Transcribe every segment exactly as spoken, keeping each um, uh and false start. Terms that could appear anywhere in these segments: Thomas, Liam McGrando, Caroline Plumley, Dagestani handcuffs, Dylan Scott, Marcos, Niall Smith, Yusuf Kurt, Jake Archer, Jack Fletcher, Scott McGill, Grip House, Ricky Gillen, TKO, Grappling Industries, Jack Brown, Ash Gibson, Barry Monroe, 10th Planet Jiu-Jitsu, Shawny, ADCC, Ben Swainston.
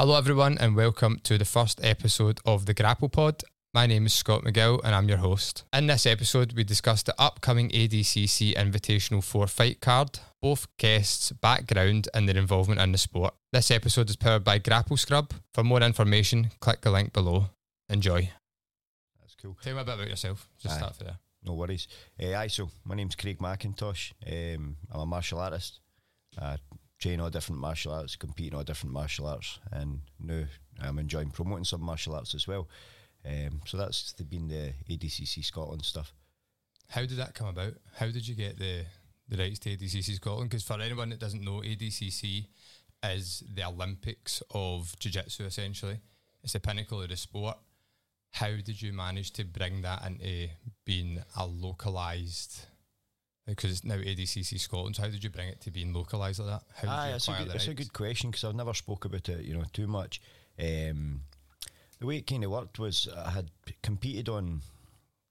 Hello everyone and welcome to the first episode of the Grapple Pod. My name is Scott McGill and I'm your host. In this episode we discuss the upcoming A D C C Invitational four fight card, both guests, background and their involvement in the sport. This episode is powered by Grapple Scrub. For more information, click the link below. Enjoy. That's cool. Tell me a bit about yourself, just aye, start for there. No worries. Uh, aye, so my name's Craig McIntosh, um, I'm a martial artist. Uh, Train all different martial arts, compete in all different martial arts, and now I'm enjoying promoting some martial arts as well. Um, so that's the, been the A D C C Scotland stuff. How did that come about? How did you get the, the rights to A D C C Scotland? Because for anyone that doesn't know, A D C C is the Olympics of Jiu-Jitsu, essentially. It's the pinnacle of the sport. How did you manage to bring that into being a localised... Because it's now A D C C Scotland, so how did you bring it to being localised like that? How Aye, did you that's, a good, that's a good question because I've never spoke about it, you know, too much. Um, the way it kind of worked was I had competed on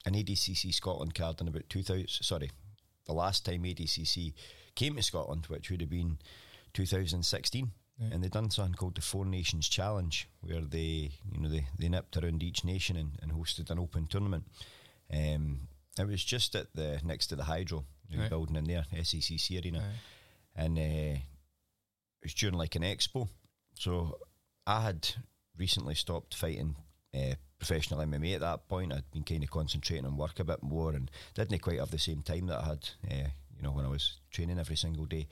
an A D C C Scotland card in about two thousand. Sorry, the last time A D C C came to Scotland, which would have been two thousand sixteen, yeah. And they done something called the Four Nations Challenge, where they, you know, they, they nipped around each nation and, and hosted an open tournament. Um, it was just at the next to the Hydro. New right. building in there, S E C C arena, right. and uh, it was during like an expo. So I had recently stopped fighting uh, professional M M A at that point. I'd been kind of concentrating on work a bit more, and didn't quite have the same time that I had, uh, you know, when I was training every single day.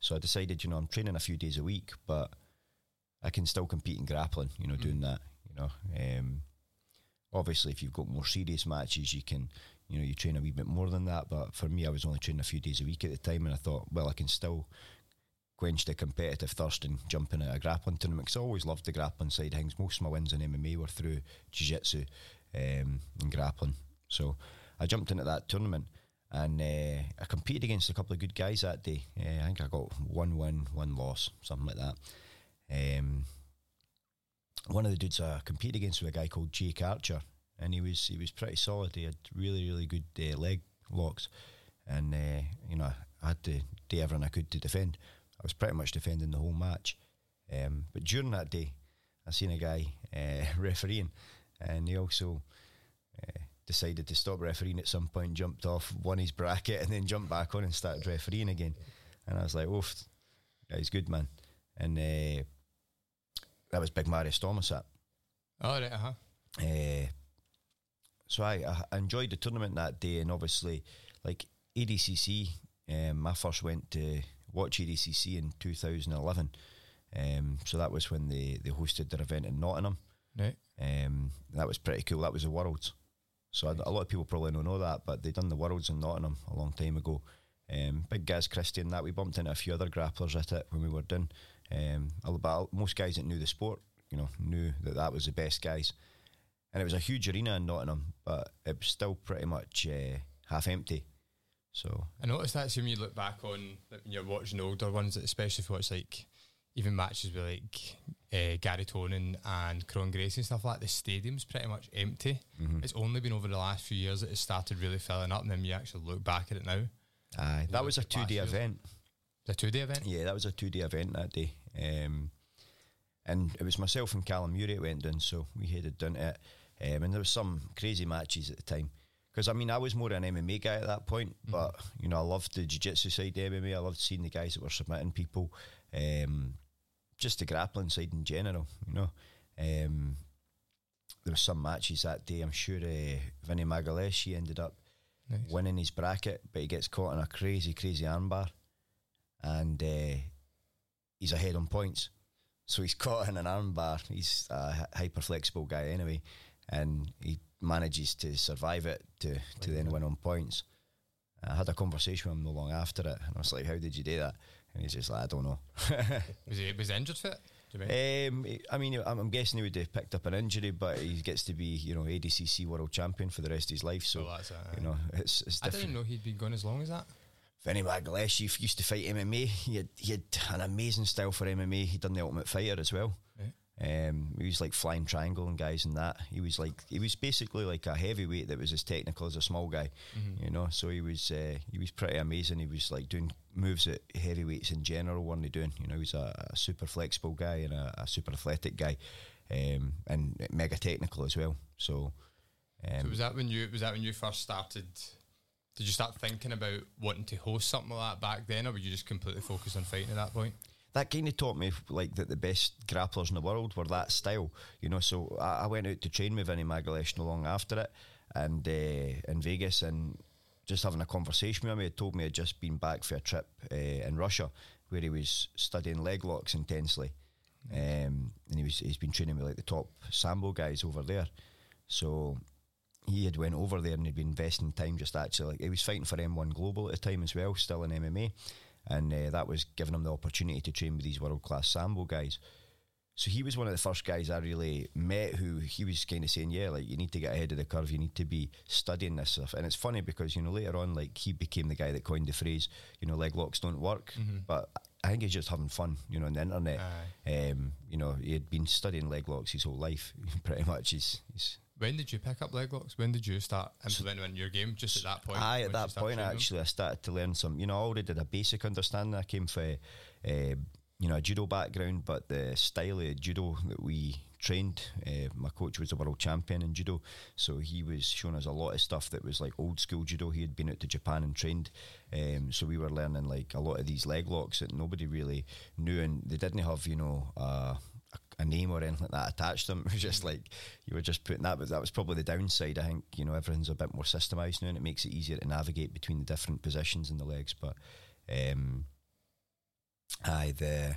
So I decided, you know, I'm training a few days a week, but I can still compete in grappling. You know, mm. doing that. You know, um, obviously, if you've got more serious matches, you can. You know, you train a wee bit more than that, but for me, I was only training a few days a week at the time, and I thought, well, I can still quench the competitive thirst and jump in at a grappling tournament, because I always loved the grappling side of things. Most of my wins in M M A were through jiu-jitsu um, and grappling. So I jumped into that tournament, and uh, I competed against a couple of good guys that day. Uh, I think I got one win, one loss, something like that. Um, one of the dudes I competed against was a guy called Jake Archer, and he was he was pretty solid. He had really, really good uh, leg locks. And, uh, you know, I had to do everything I could to defend. I was pretty much defending the whole match. Um, but during that day, I seen a guy uh, refereeing, and he also uh, decided to stop refereeing at some point, jumped off, won his bracket, and then jumped back on and started refereeing again. And I was like, oof, yeah, he's good, man. And uh, that was big Marius Thomas up. Oh, right, uh-huh. Uh, So I, I enjoyed the tournament that day, and obviously, like A D C C, um, I first went to watch A D C C in two thousand eleven. Um, so that was when they, they hosted their event in Nottingham. Right. Um, that was pretty cool. That was the Worlds. So nice. I, a lot of people probably don't know that, but they done the Worlds in Nottingham a long time ago. Um, big guys, Christy and that, we bumped into a few other grapplers at it when we were done. Um, but most guys that knew the sport, you know, knew that that was the best guys. And it was a huge arena in Nottingham, but it was still pretty much uh, half empty. So I noticed that when you look back on, like, when you're watching older ones, especially if you watch like even matches with like uh, Gary Tonin and Cron Gracie and stuff like that, the stadium's pretty much empty. Mm-hmm. It's only been over the last few years that it started really filling up, and then you actually look back at it now. Aye, that was a two day event. A two day event? Yeah, that was a two day event that day. Um, and it was myself and Callum Murray that went down, so we headed down to it. Um, and there was some crazy matches at the time, because I mean I was more an M M A guy at that point, mm-hmm. but you know I loved the jiu-jitsu side of M M A. I loved seeing the guys that were submitting people, um, just the grappling side in general. You know, um, there were some matches that day. I'm sure uh, Vinny Magalhães, he ended up nice. winning his bracket, but he gets caught in a crazy, crazy armbar, and uh, he's ahead on points, so he's caught in an armbar. He's a hyper flexible guy anyway. And he manages to survive it to, to then win on points. I had a conversation with him not long after it, and I was like, how did you do that? And he's just like, I don't know. Was he was he injured for it? Do you mean? Um, I mean, I'm, I'm guessing he would have picked up an injury, but he gets to be, you know, A D C C world champion for the rest of his life. So, well, that's it, you know, it's, it's I didn't know he'd been gone as long as that. Vinny Magalhães, he used to fight M M A. He had, he had an amazing style for M M A. He'd done the Ultimate Fighter as well. Um, he was like flying triangle and guys and that. He was like, he was basically like a heavyweight that was as technical as a small guy, mm-hmm. you know. So he was, uh, he was pretty amazing. He was like doing moves that heavyweights in general weren't doing. You know, he was a, a super flexible guy and a, a super athletic guy, um, and mega technical as well. So, um, so was that when you was that when you first started? Did you start thinking about wanting to host something like that back then, or were you just completely focused on fighting at that point? That kind of taught me like that the best grapplers in the world were that style, you know. So I, I went out to train with Vinny Magalhães not long after it, and uh, in Vegas, and just having a conversation with him, he had told me I'd just been back for a trip uh, in Russia where he was studying leg locks intensely, um, and he was he's been training with like the top Sambo guys over there. So he had went over there and he'd been investing time just actually. Like, he was fighting for M one Global at the time as well, still in M M A. And uh, that was giving him the opportunity to train with these world-class Sambo guys. So he was one of the first guys I really met who he was kind of saying, yeah, like, you need to get ahead of the curve, you need to be studying this stuff. And it's funny because, you know, later on, like, he became the guy that coined the phrase, you know, leg locks don't work. Mm-hmm. But I think he's just having fun, you know, on the internet. Um, you know, he had been studying leg locks his whole life, pretty much. He's... he's When did you pick up leg locks? When did you start implementing in your game? Just at that point? Aye, at that point, actually, I started to learn some. You know, I already had a basic understanding. I came from, uh, you know, a judo background, but the style of judo that we trained, uh, my coach was a world champion in judo, so he was showing us a lot of stuff that was like old school judo. He had been out to Japan and trained, um, so we were learning like a lot of these leg locks that nobody really knew, and they didn't have, you know, uh, a name or anything like that attached to them. It was just like you were just putting that, but that was probably the downside. I think, you know, everything's a bit more systemized now and it makes it easier to navigate between the different positions in the legs. But um, I the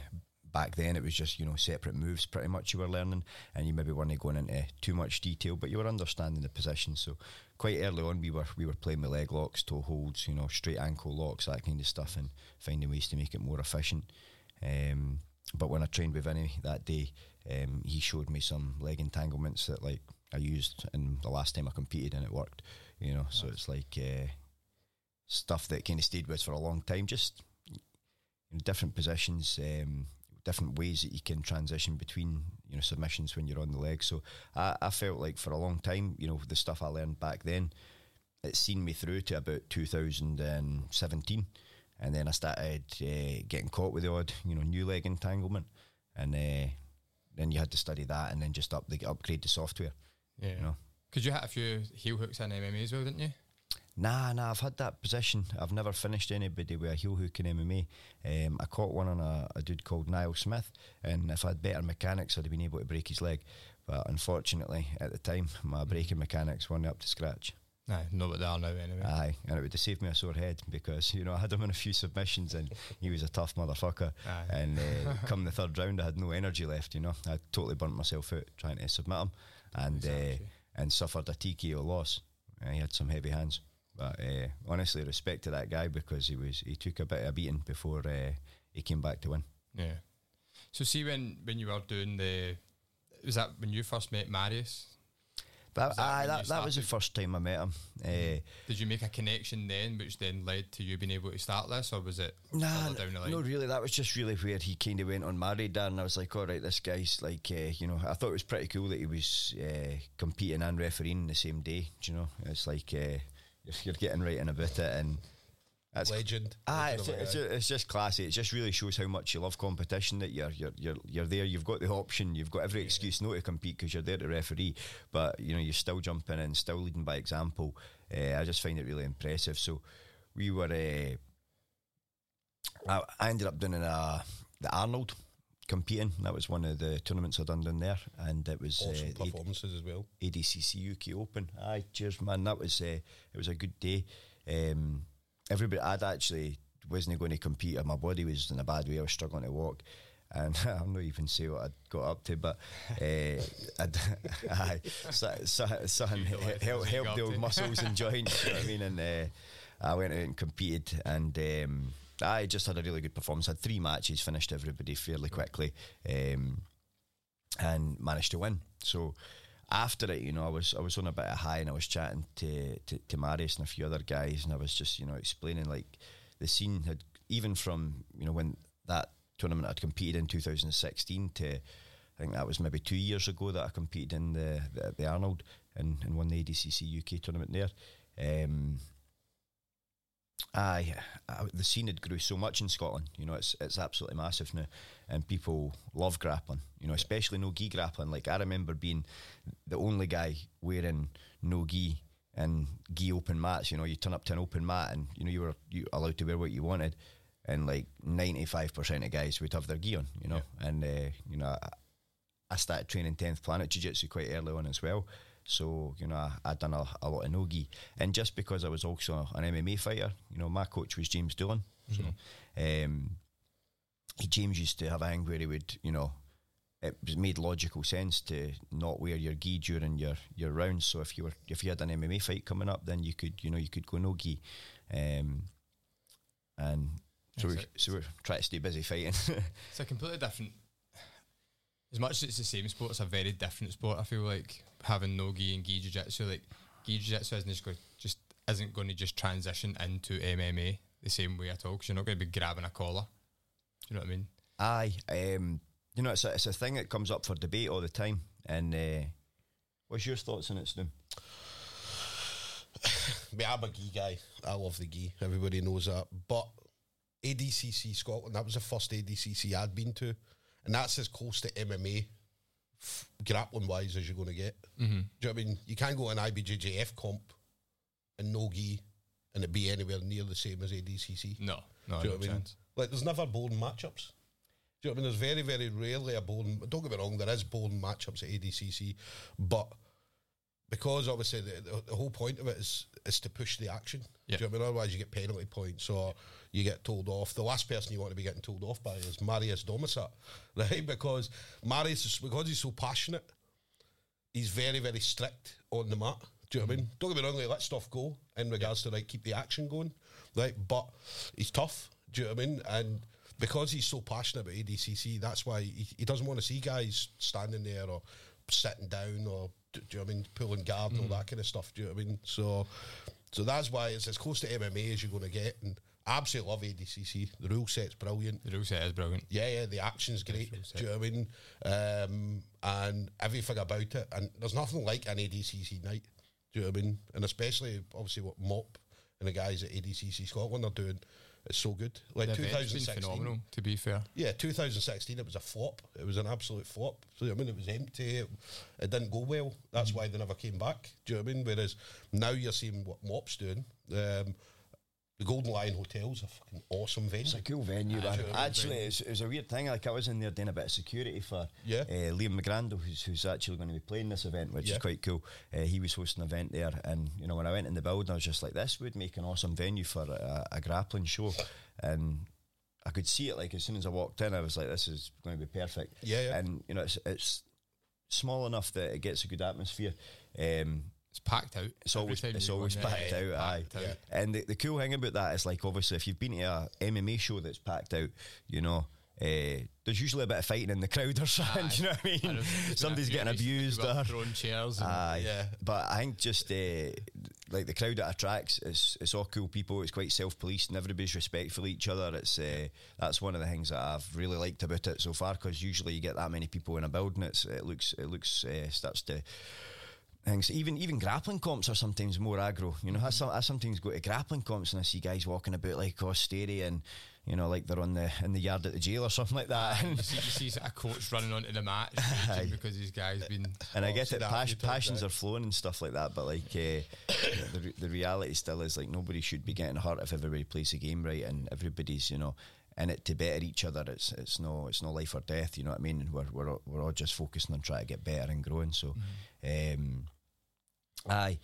back then it was just, you know, separate moves pretty much you were learning, and you maybe weren't going into too much detail, but you were understanding the position. So quite early on we were we were playing with leg locks, toe holds, you know, straight ankle locks, that kind of stuff, and finding ways to make it more efficient. Um But when I trained with Vinny that day, um, he showed me some leg entanglements that like I used in the last time I competed, and it worked, you know. Nice. So it's like uh, stuff that kind of stayed with us for a long time, just in different positions, um, different ways that you can transition between, you know, submissions when you're on the leg. So I, I felt like for a long time, you know, the stuff I learned back then, it's seen me through to about two thousand seventeen. And then I started uh, getting caught with the odd, you know, new leg entanglement, and uh, then you had to study that, and then just up the upgrade the software. Yeah, you know, because you had a few heel hooks in M M A as well, didn't you? Nah, nah, I've had that position. I've never finished anybody with a heel hook in M M A. Um, I caught one on a, a dude called Niall Smith, and if I had better mechanics, I'd have been able to break his leg. But unfortunately, at the time, my breaking mechanics weren't up to scratch. Aye, not what they are now anyway. Aye, and it would have saved me a sore head because, you know, I had him in a few submissions and he was a tough motherfucker. Aye. And uh, come the third round, I had no energy left, you know. I totally burnt myself out trying to submit him, and exactly. uh, and suffered a T K O loss. Uh, he had some heavy hands. But uh, honestly, respect to that guy because he was he took a bit of a beating before uh, he came back to win. Yeah. So see, when, when you were doing the... Was that when you first met Marius? That, that, aye, that, that was the first time I met him. Uh, Did you make a connection then, which then led to you being able to start this, or was it nah, down the line? No, really, that was just really where he kind of went on my radar, and I was like, all right, this guy's like, uh, you know, I thought it was pretty cool that he was uh, competing and refereeing the same day, do you know? It's like, uh, you're getting right in about it, and... That's legend. Ah, it's, it's, it's just classy. It just really shows how much you love competition. That you're you're you're you're there. You've got the option. You've got every yeah. excuse not to compete because you're there to referee. But you know you're still jumping in, still leading by example. Uh, I just find it really impressive. So we were. Uh, I, I ended up doing a the Arnold competing. That was one of the tournaments I'd done down there, and it was awesome uh, performances as well. A D C C U K Open. Aye, cheers, man. That was uh, it was a good day. Um, Everybody, I'd actually wasn't going to compete, and my body was in a bad way. I was struggling to walk, and I'm not even saying what I got up to, but uh, I'd, I so, so, so help, help the old muscles and joints. You know what I mean, and uh, I went out and competed, and um, I just had a really good performance. I had three matches, finished everybody fairly quickly, um, and managed to win. So. After it, you know, I was I was on a bit of high, and I was chatting to, to, to Marius and a few other guys, and I was just, you know, explaining like the scene had, even from, you know, when that tournament I'd competed in two thousand sixteen to I think that was maybe two years ago that I competed in the the, the Arnold and, and won the A D C C U K tournament there. Um, I, I the scene had grew so much in Scotland, you know, it's it's absolutely massive now, and people love grappling, you know, especially no gi grappling. Like I remember being the only guy wearing no gi and gi open mats. You know, you turn up to an open mat and you know you were you allowed to wear what you wanted, and like ninety-five percent of guys would have their gi on, you know, yeah. and uh, you know I, I started training tenth Planet Jiu-Jitsu quite early on as well. So, you know, I, I'd done a, a lot of no-gi. And just because I was also an M M A fighter, you know, my coach was James Doolan. Mm-hmm. So, um, James used to have a thing where he would, you know, it made logical sense to not wear your gi during your, your rounds. So if you were if you had an M M A fight coming up, then you could, you know, you could go no-gi. Um, and so we, so we're trying to stay busy fighting. It's a completely different... As much as it's the same sport, it's a very different sport. I feel like having no gi and gi jiu-jitsu, like gi jiu-jitsu isn't just, go, just isn't going to just transition into M M A the same way at all, because you're not going to be grabbing a collar. Do you know what I mean? Aye, um, you know it's a, it's a thing that comes up for debate all the time. And uh, what's your thoughts on it, Snoom? I'm a gi guy. I love the gi. Everybody knows that. But A D C C Scotland, that was the first A D C C I'd been to. And that's as close to M M A, f- grappling-wise, as you're going to get. Mm-hmm. Do you know what I mean? You can't go to an I B J J F comp and no gi and it be anywhere near the same as A D C C. No, no, do you know what I mean? Like, there's never boring matchups. Do you know what I mean? There's very, very rarely a boring... Don't get me wrong, there is boring matchups at A D C C, but because, obviously, the, the, the whole point of it is is to push the action. Yeah. Do you know what I mean? Otherwise, you get penalty points or you get told off. The last person you want to be getting told off by is Marius Thomas, right? Because Marius, is, because he's so passionate, he's very, very strict on the mat. Do you know what I mean? Don't get me wrong, like, let stuff go in regards yeah. to, like, keep the action going, right? But he's tough. Do you know what I mean? And because he's so passionate about A D C C, that's why he, he doesn't want to see guys standing there or sitting down or, do you know what I mean, pulling guard and mm. all that kind of stuff, do you know what I mean? So so that's why it's as close to M M A as you're going to get, and I absolutely love A D C C. The rule set's brilliant. The rule set is brilliant. Yeah, yeah, the action's great, do you know what I mean? Um, and everything about it, and there's nothing like an A D C C night, do you know what I mean? And especially, obviously, what Mop and the guys at A D C C Scotland are doing, it's so good. Like twenty sixteen, phenomenal, to be fair. Yeah, twenty sixteen, it was a flop. It was an absolute flop. So I mean, it was empty. It, it didn't go well. That's mm-hmm. why they never came back. Do you know what I mean? Whereas now you're seeing what Mop's doing. Um, the Golden Lion Hotel's a fucking awesome venue. It's a cool venue. Actually, actually, actually it's, it was a weird thing. Like I was in there doing a bit of security for yeah. uh, Liam McGrando, who's, who's actually going to be playing this event, which yeah. is quite cool. Uh, he was hosting an event there, and you know when I went in the building, I was just like, this would make an awesome venue for a, a grappling show, and I could see it. Like as soon as I walked in, I was like, this is going to be perfect. Yeah, yeah. And you know, it's, it's small enough that it gets a good atmosphere. Um, It's packed out. It's always it's always packed out, aye. Yeah. And the, the cool thing about that is, like, obviously, if you've been to a M M A show that's packed out, you know, uh, there's usually a bit of fighting in the crowd or something. Aye. You know what I mean? I Somebody's getting abused or throwing chairs. And, aye. Yeah. But I think just uh, like the crowd that attracts, it's it's all cool people. It's quite self-policed, and everybody's respectful of each other. It's uh, that's one of the things that I've really liked about it so far, because usually you get that many people in a building, it's it looks it looks uh, starts to. Things. Even even grappling comps are sometimes more aggro. You know, I, I sometimes go to grappling comps and I see guys walking about like austerity and, you know, like they're on the in the yard at the jail or something like that. And you see, you see a coach running onto the mat because his guy's been. And I get it, pas- passions are flowing and stuff like that. But like uh, the the reality still is, like, nobody should be getting hurt if everybody plays a game right and everybody's, you know, in it to better each other. It's it's no it's no life or death. You know what I mean? We're we're all, we're all just focusing on trying to get better and growing. So. Mm-hmm. um Aye,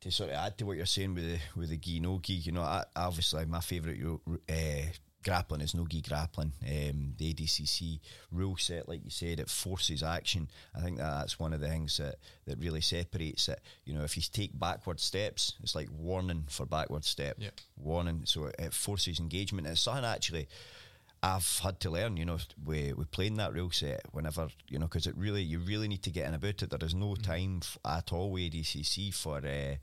to sort of add to what you're saying with the with the gi no gi, you know, I, obviously my favourite uh, grappling is no gi grappling. Um, the A D C C rule set, like you said, it forces action. I think that that's one of the things that, that really separates it. You know, if you take backward steps, it's like warning for backward step, yep. warning. So it, it forces engagement. It's something actually I've had to learn, you know, we we playing that rule set whenever, you know, because it really, you really need to get in about it. There is no time f- at all with A D C C for uh,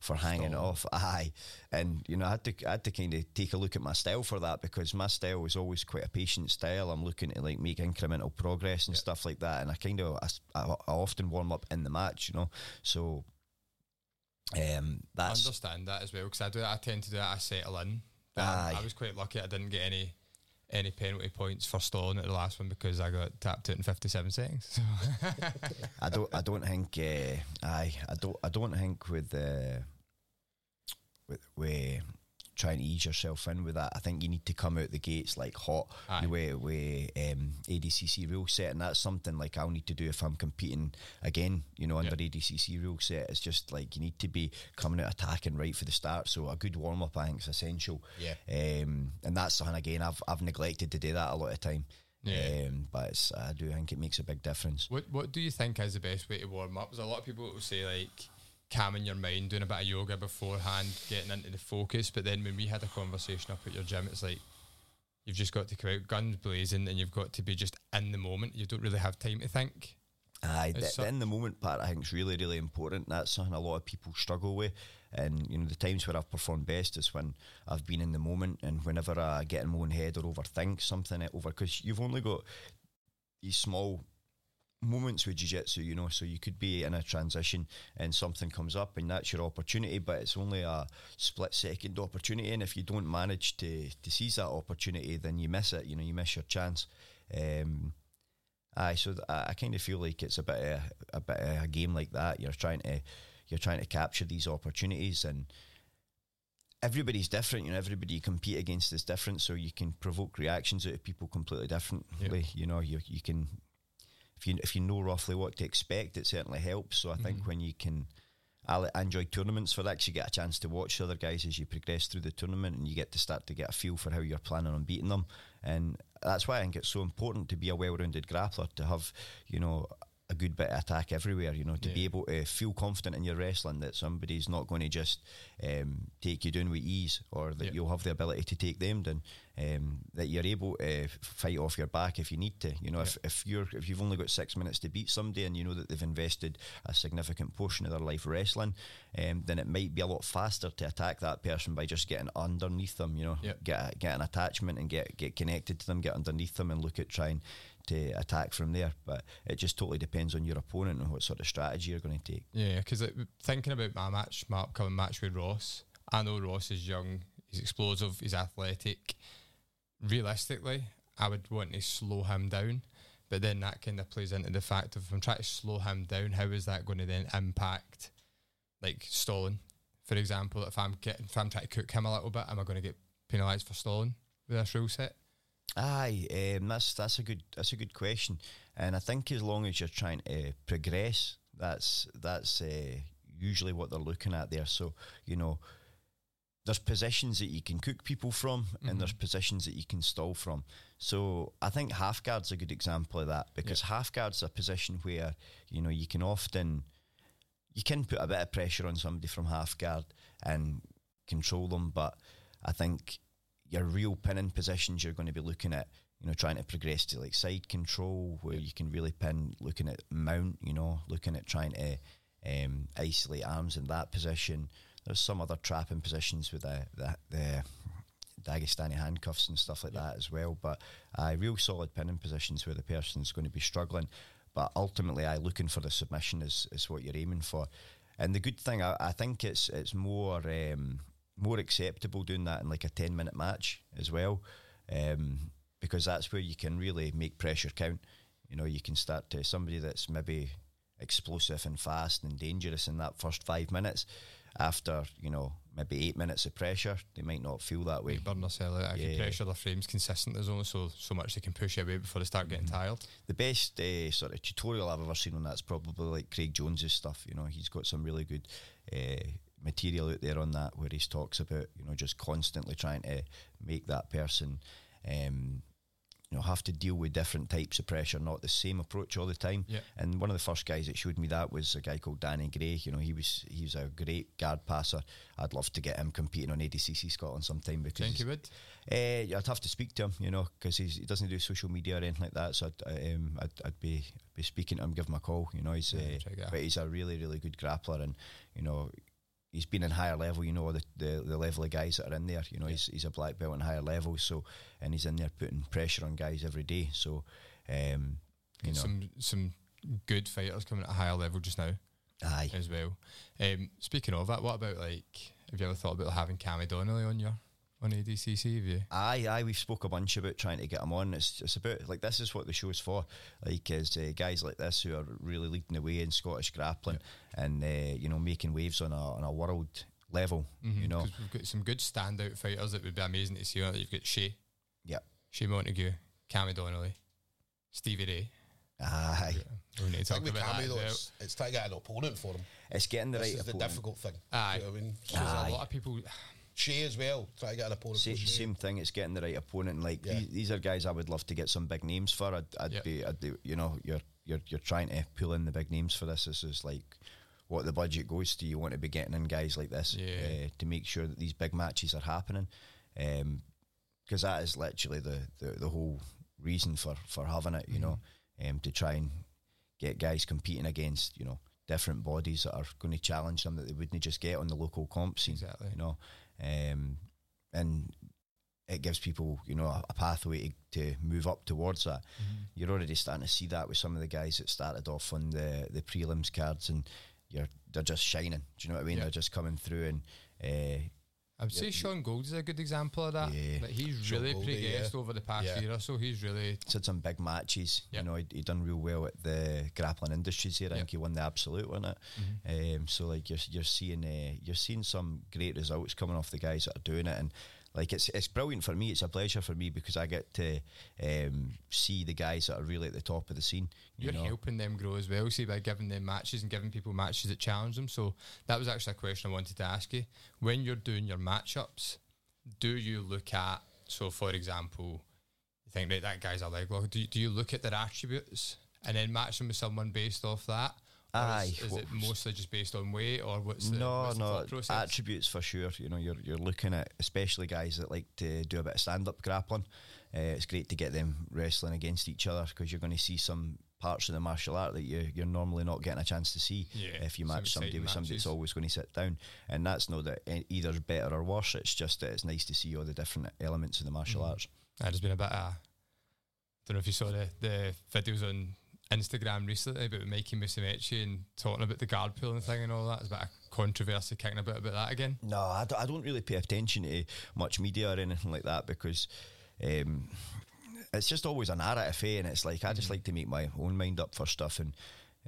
for hanging Stop. off. Aye. And, you know, I had to I had to kind of take a look at my style for that, because my style was always quite a patient style. I'm looking to, like, make incremental progress and yeah. stuff like that. And I kind of, I, I often warm up in the match, you know. So, um, that's... I understand that as well, because I do that. I tend to do that. I settle in. Aye. I was quite lucky I didn't get any... any penalty points for stalling at the last one, because I got tapped out in fifty-seven seconds. So. I don't. I don't think. Uh, I. I don't. I don't think with uh, with with trying to ease yourself in with that. I think you need to come out the gates like hot. Aye. With with um, A D C C rule set, and that's something like I'll need to do if I'm competing again. You know, under yep. A D C C rule set, it's just like you need to be coming out attacking right for the start. So a good warm up, I think, is essential. Yeah. Um, and that's something again I've I've neglected to do that a lot of time. Yeah. Um, but it's, I do think it makes a big difference. What What do you think is the best way to warm up? There's a lot of people will say like, calming your mind, doing a bit of yoga beforehand, getting into the focus. But then when we had a conversation up at your gym, it's like you've just got to come out guns blazing and you've got to be just in the moment. You don't really have time to think. Aye, the, the in the moment part I think is really, really important. That's something a lot of people struggle with, and you know the times where I've performed best is when I've been in the moment, and whenever I get in my own head or overthink something over, because you've only got these small moments with jiu-jitsu, you know, so you could be in a transition and something comes up and that's your opportunity, but it's only a split second opportunity, and if you don't manage to to seize that opportunity, then you miss it, you know, you miss your chance. Um, aye, so th- I kind of feel like it's a bit of, a bit of a game like that. You're trying to you're trying to capture these opportunities, and everybody's different, you know, everybody you compete against is different, so you can provoke reactions out of people completely differently. Yep. You know, you you can If you if you know roughly what to expect, it certainly helps. So I mm-hmm. think when you can, I enjoy tournaments for that, 'cause you get a chance to watch other guys as you progress through the tournament, and you get to start to get a feel for how you're planning on beating them. And that's why I think it's so important to be a well-rounded grappler, to have, you know, a good bit of attack everywhere, you know, to yeah. be able to feel confident in your wrestling that somebody's not going to just um, take you down with ease, or that yeah. you'll have the ability to take them down, um, that you're able to fight off your back if you need to. You know, yeah. if if you're if you've only got six minutes to beat somebody, and you know that they've invested a significant portion of their life wrestling, um, then it might be a lot faster to attack that person by just getting underneath them. You know, yeah. get a, get an attachment and get get connected to them, get underneath them, and look at trying to attack from there. But it just totally depends on your opponent and what sort of strategy you're going to take. Yeah, because thinking about my match, my upcoming match with Ross, I know Ross is young, he's explosive, he's athletic. Realistically, I would want to slow him down, but then that kind of plays into the fact of, if I'm trying to slow him down, how is that going to then impact, like, stalling? For example, if I'm getting, if I'm trying to cook him a little bit, am I going to get penalised for stalling with this rule set? Aye, um, that's that's a good that's a good question, and I think as long as you're trying to progress, that's that's uh, usually what they're looking at there. So, you know, there's positions that you can cook people from, mm-hmm. and there's positions that you can stall from. So I think half guard's a good example of that, because yeah. half guard's a position where, you know, you can often you can put a bit of pressure on somebody from half guard and control them, but I think your real pinning positions you're going to be looking at, you know, trying to progress to like side control, where you can really pin, looking at mount, you know, looking at trying to um, isolate arms in that position. There's some other trapping positions with the, the, the Dagestani handcuffs and stuff like yeah. that as well. But uh, real solid pinning positions where the person's going to be struggling. But ultimately, I uh, looking for the submission is, is what you're aiming for. And the good thing, I, I think it's it's more... Um, more acceptable doing that in like a ten minute match as well, um, because that's where you can really make pressure count. You know, you can start to, somebody that's maybe explosive and fast and dangerous in that first five minutes, after, you know, maybe eight minutes of pressure, they might not feel that way. You burn yourself out. If yeah. you pressure their frames consistent, there's only so, so much they can push away before they start getting mm-hmm. tired. The best uh, sort of tutorial I've ever seen on that's probably like Craig Jones's stuff. You know, he's got some really good uh, material out there on that, where he talks about, you know, just constantly trying to make that person um, you know, have to deal with different types of pressure, not the same approach all the time. Yeah. And one of the first guys that showed me that was a guy called Danny Gray. You know, he was he was a great guard passer. I'd love to get him competing on A D C C Scotland sometime, because think he would? Uh, I'd have to speak to him, you know, because he doesn't do social media or anything like that. So I'd, um, I'd, I'd be I'd be speaking to him, give him a call. You know, he's yeah, uh, but he's a really really good grappler, and you know. he's been in higher level, you know, the, the, the level of guys that are in there, you know, yeah. he's, he's a black belt in higher level, so, and he's in there putting pressure on guys every day, so, um, you know. Some, some good fighters coming at a higher level just now. Aye. As well. Um, speaking of that, what about, like, have you ever thought about having Cammy Donnelly on your, on A D C C, have you? Aye, aye, we've spoke a bunch about trying to get him on. It's it's about, like, this is what the show's for, like, is uh, guys like this who are really leading the way in Scottish grappling yeah. and, uh, you know, making waves on a on a world level, mm-hmm, you know. Because we've got some good standout fighters that would be amazing to see on. You've got Shea. Yeah. Shea Montague, Cammy Donnelly, Stevie Ray. Aye. Yeah. We need to talk about Cammy, that, though, it's, it's trying to get an opponent for him. It's getting the this right is opponent. The difficult thing. Aye. You know what I mean? Aye. A lot of people... Shea as well, try to get an opponent. Same, same thing, it's getting the right opponent. Like yeah. these, these are guys I would love to get some big names for. I'd, I'd yep. be, I'd do, you know, you're you're you're trying to pull in the big names for this. This is like what the budget goes to. You want to be getting in guys like this yeah. uh, to make sure that these big matches are happening, because um, that is literally the, the, the whole reason for, for having it. You mm-hmm. know, um, to try and get guys competing against, you know, different bodies that are going to challenge them that they wouldn't just get on the local comp scene. Exactly. You know. Um, and it gives people, you know, a, a pathway to, to move up towards that. Mm-hmm. You're already starting to see that with some of the guys that started off on the, the prelims cards, and you're they're just shining. Do you know what I mean? Yeah. They're just coming through, and uh, I would say Sean Gold is a good example of that. Yeah. Like he's Sean really Goldie, progressed yeah. over the past yeah. year or so. He's really he's had some big matches. Yep. You know, he, he done real well at the Grappling Industries here. I yep. think he won the Absolute, wasn't it? Mm-hmm. Um, so like you're you're seeing uh, you're seeing some great results coming off the guys that are doing it, and like it's it's brilliant for me. It's a pleasure for me because I get to um, see the guys that are really at the top of the scene. You You're know. helping them grow as well, see, by giving them matches and giving people matches that challenge them. So that was actually a question I wanted to ask you. When you're doing your matchups, do you look at, so for example, you think, right, that guy's a leg lock. Do you, do you look at their attributes and then match them with someone based off that? Aye, is, is it mostly just based on weight, or what's the, no, what's the no, thought process? Attributes for sure. You know, you're you're looking at especially guys that like to do a bit of stand-up grappling. Uh, it's great to get them wrestling against each other because you're going to see some parts of the martial art that you you're normally not getting a chance to see yeah, if you match somebody with matches. Somebody that's always going to sit down. And that's not that either's better or worse. It's just that it's nice to see all the different elements of the martial mm. arts. There's been a bit of, I don't know if you saw the the videos on Instagram recently about Mikey Musumeci and talking about the guard pulling thing and all that. There's a bit of controversy kicking about about that again. No, I, d- I don't really pay attention to much media or anything like that because um, it's just always an narrative, eh? And it's like I just mm-hmm. like to make my own mind up for stuff, and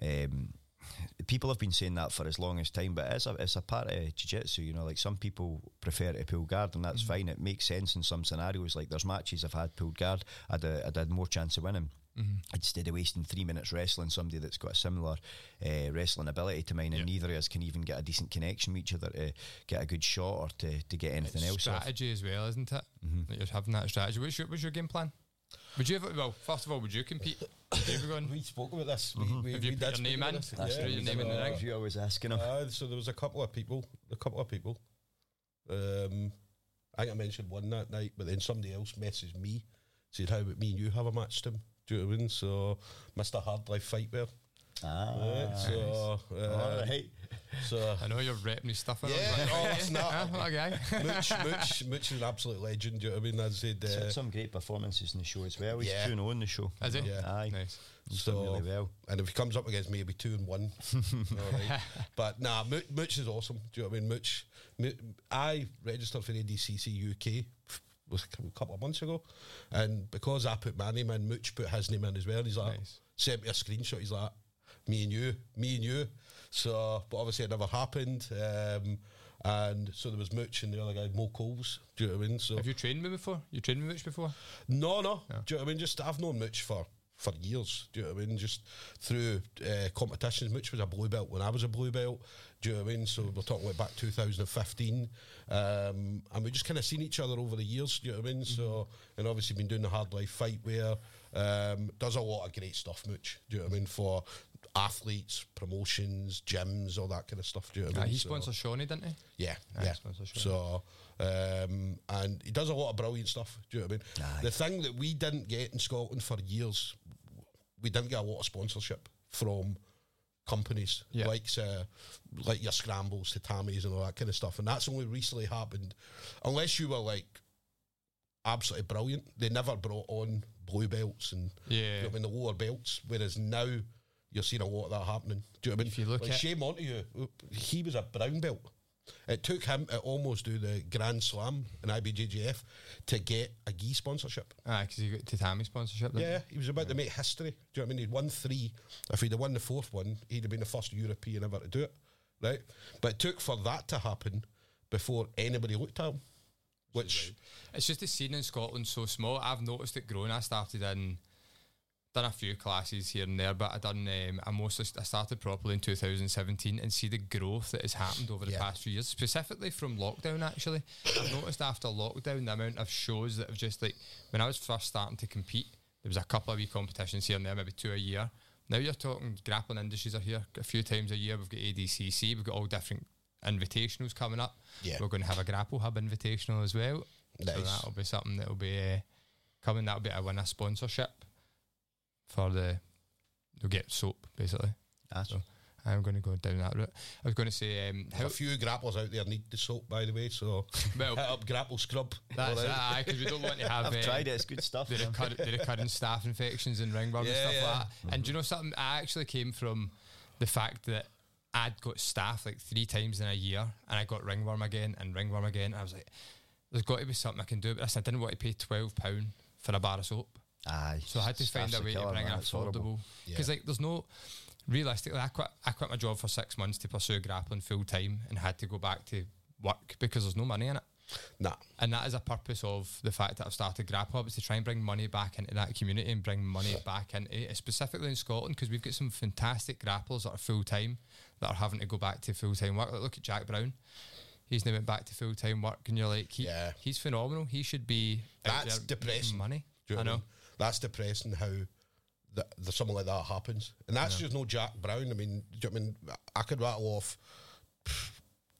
um, people have been saying that for as long as time, but it's a, it's a part of jiu-jitsu, you know, like some people prefer to pull guard, and that's mm-hmm. fine. It makes sense in some scenarios. Like there's matches I've had pulled guard, I'd, uh, I'd had more chance of winning. Mm-hmm. Instead of wasting three minutes wrestling somebody that's got a similar uh, wrestling ability to mine, and yep. neither of us can even get a decent connection with each other to get a good shot or to, to get anything it's else. Strategy off. As well, isn't it? Mm-hmm. Like you're having that strategy. What's your, what's your game plan? Would you ever, well, first of all, would you compete? We spoke about this. Mm-hmm. We, we, Have you we put your name in? That's yeah, your name in the ring. You always asking them. Uh, so there was a couple of people, a couple of people. Um, I think I mentioned one that night, but then somebody else messaged me, said, "How about me and you have a match, Tim?" Do you know what I mean? So, Mister Hard Life Fight Bear. Ah, right, so, nice. uh, all right. So I know you're repping his stuff. Yeah, like, oh, that's not what a guy. Mooch, Mooch, Mooch is an absolute legend. Do you know what I mean? I said uh, so some great performances in the show as well. He's yeah. two and zero in the show. Is he? Yeah, aye. Nice. He's so, done really well. And if he comes up against me, he'll be two and one. Right. But nah, Mooch is awesome. Do you know what I mean? Mooch, Mooch I registered for A D C C U K. Was a couple of months ago, and because I put my name in, Mooch put his name in as well. And he's like, nice. Sent me a screenshot. He's like, me and you, me and you. So, but obviously it never happened. Um, and so there was Mooch and the other guy, Mo Coles. Do you know what I mean? So, have you trained me before? You trained me Mooch before? No, no. Yeah. Do you know what I mean? Just I've known Mooch for for years. Do you know what I mean? Just through uh, competitions. Mooch was a blue belt when I was a blue belt. Do you know what I mean? So we're talking about back two thousand fifteen, um, and we just kind of seen each other over the years. Do you know what I mean? Mm-hmm. So, and obviously been doing the Hard Life Fight Wear. Um, does a lot of great stuff, Mooch. Do you know what I mean? For athletes, promotions, gyms, all that kind of stuff. Do you know what I mean? He sponsored Shawny, didn't he? Yeah, yeah. yeah. He sponsored Shawny. So, um, and he does a lot of brilliant stuff. Do you know what I mean? Aye. The thing that we didn't get in Scotland for years, we didn't get a lot of sponsorship from companies, yeah. like uh, like your Scrambles, Tatamis and all that kind of stuff. And that's only recently happened, unless you were like absolutely brilliant. They never brought on blue belts and yeah. you know, I mean, the lower belts, whereas now you're seeing a lot of that happening. Do you know what I mean? If you look like at Shea Montague, he was a brown belt. It took him to almost do the Grand Slam in I B J J F to get a gi sponsorship. Ah, because he got Tatami sponsorship. Yeah, he was about yeah. to make history. Do you know what I mean? He'd won three. If he'd have won the fourth one, he'd have been the first European ever to do it, right? But it took for that to happen before anybody looked at him. Which it's just the scene in Scotland so small. I've noticed it growing. I started in, done a few classes here and there, but I done. Um, I mostly I started properly in two thousand seventeen, and see the growth that has happened over the yeah. past few years, specifically from lockdown. Actually, I've noticed after lockdown the amount of shows that have just like when I was first starting to compete, there was a couple of wee competitions here and there, maybe two a year. Now you're talking Grappling Industries are here a few times a year. We've got A D C C, we've got all different invitationals coming up. Yeah. We're going to have a Grapple Hub invitational as well. Nice. So that'll be something that'll be uh, coming. That'll be a winner sponsorship for the, you'll get soap basically. That's so I'm going to go down that route. I was going to say um, how a few grapplers out there need the soap, by the way, so well, hit up Grapple Scrub. That's it, because we don't want to have I've um, tried it, it's good stuff. The, recur- the recurring staph infections and ringworm yeah, and stuff yeah. like that. Mm-hmm. And do you know something, I actually came from the fact that I'd got staph like three times in a year, and I got ringworm again and ringworm again, and I was like, there's got to be something I can do, but listen, I didn't want to pay twelve pounds for a bar of soap. Aye, so I had to find a way to bring it affordable, because yeah. like there's no, realistically I quit I quit my job for six months to pursue grappling full time and had to go back to work because there's no money in it. Nah. And that is a purpose of the fact that I've started Grapple Hub, is to try and bring money back into that community and bring money back into it, specifically in Scotland, because we've got some fantastic grapplers that are full time that are having to go back to full time work. Like, look at Jack Brown. He's now went back to full time work, and you're like, he, yeah. he's phenomenal. He should be out that's there depressing money. Do you know I know. Mean? That's depressing how that, that something like that happens. And that's just no Jack Brown. I mean, do you know what I mean? I could rattle off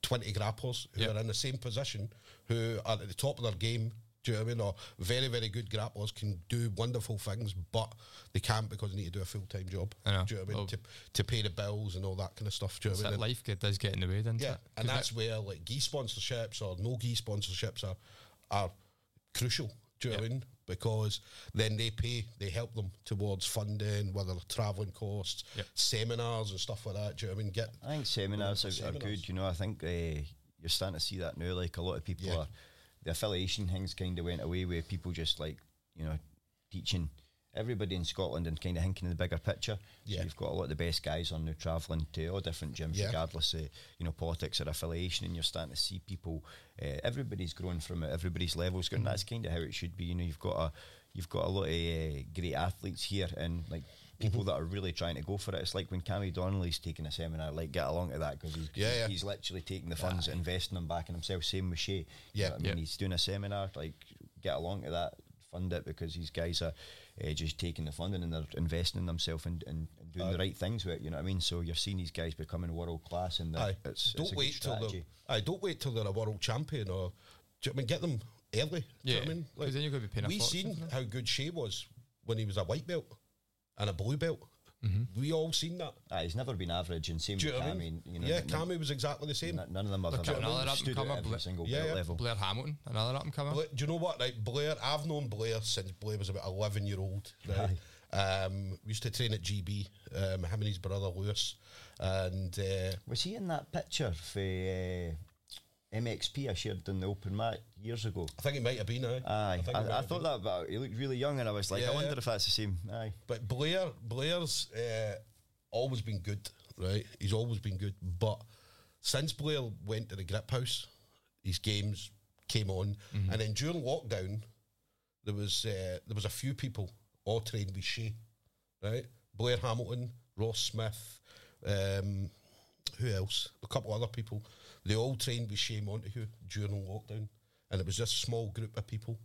twenty grapplers who yep. are in the same position, who are at the top of their game. Do you know what I mean? Or very, very good grapplers can do wonderful things, but they can't because they need to do a full-time job. I know. Do you know what I mean? Oh. To, to pay the bills and all that kind of stuff. Do you know what I mean? Life does get in the way, doesn't yeah. it? Yeah, and that's it, where like gi sponsorships or no gi sponsorships are, are crucial. Do you yep. know what I mean? Because then they pay, they help them towards funding, whether travelling costs, yep. seminars and stuff like that. Do you know what I mean? Get I think seminars are, seminars. are good. You know, I think uh, you're starting to see that now. Like a lot of people yeah. are, the affiliation things kind of went away, where people just like, you know, teaching everybody in Scotland and kind of thinking in the bigger picture. Yeah. So you've got a lot of the best guys on now travelling to all different gyms, yeah. regardless of, you know, politics or affiliation, and you're starting to see people, uh, everybody's growing from it, everybody's levels going, mm-hmm. that's kind of how it should be. You know, you've got a, you've got a lot of uh, great athletes here, and like people mm-hmm. that are really trying to go for it. It's like when Cammy Donnelly's taking a seminar, like get along to that, because he's, yeah, he's, yeah. he's literally taking the funds, yeah. investing them back in himself. Same with Shea. Yeah, you know what I mean, yeah. he's doing a seminar, like get along to that, fund it, because these guys are uh, just taking the funding and they're investing in themselves and, and, and doing uh, the right things with it, you know what I mean? So you're seeing these guys becoming world class, and it's, don't it's a wait good strategy. Till I don't wait till they're a world champion, or do you know what I mean? Get them early. Do yeah. you know what I mean? Like, then you're going to be paying. We seen how good Shea was when he was a white belt and a blue belt. Mm-hmm. We all seen that. Ah, he's never been average, and same do with you know Cammy. I mean? You know, yeah, n- Cammy was exactly the same. N- none of them have done another up and comer. Bla- single yeah, yeah. level. Blair Hamilton, another up and comer. Bla- do you know what? Right, Blair. I've known Blair since Blair was about eleven year old. Right. Um, we used to train at G B. Um, him and his brother Lewis. And uh, was he in that picture for uh, M X P I shared in the open mat years ago? I think he might have been. Aye. Aye. I, I, I thought been. that about. He looked really young, and I was like, yeah, I wonder yeah. if that's the same. Aye. But Blair, Blair's uh, always been good, right? He's always been good. But since Blair went to the Grip House, his games came on, mm-hmm. and then during lockdown, there was uh, there was a few people all trained with Shea, right? Blair Hamilton, Ross Smith. Um, Who else? A couple of other people. They all trained with Shea Montague during lockdown, and it was just a small group of people.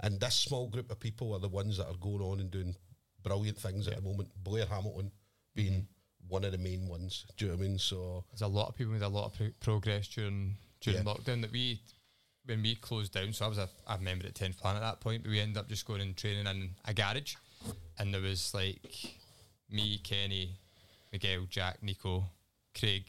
And this small group of people are the ones that are going on and doing brilliant things yeah. at the moment. Blair Hamilton being mm-hmm. one of the main ones. Do you know what I mean? So there's a lot of people with a lot of pro- progress during during yeah. lockdown that we, when we closed down. So I was a, I remember at tenth Planet at that point, but we ended up just going and training in a garage, and there was like me, Kenny, McGill, Jack, Nico, Craig,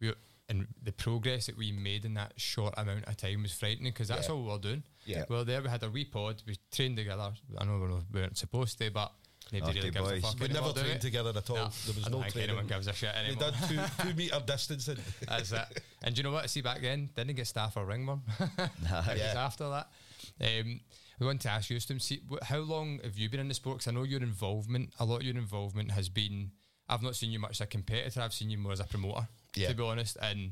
we were, and the progress that we made in that short amount of time was frightening, because that's yeah. all we were doing. Yeah. Well, there we had a wee pod, we trained together. I know we weren't, we weren't supposed to, but nobody really gives a fuck. We never trained together at all. No, there was no training. I think anyone gives a shit anymore. We did two, two metre distancing. That's it. And do you know what? See, back then, didn't get staff or ringworm. Nah, it yeah. was after that. Um, we want to ask you, Stum, see, how long have you been in the sport? Because I know your involvement, a lot of your involvement has been, I've not seen you much as a competitor, I've seen you more as a promoter, yeah. to be honest, and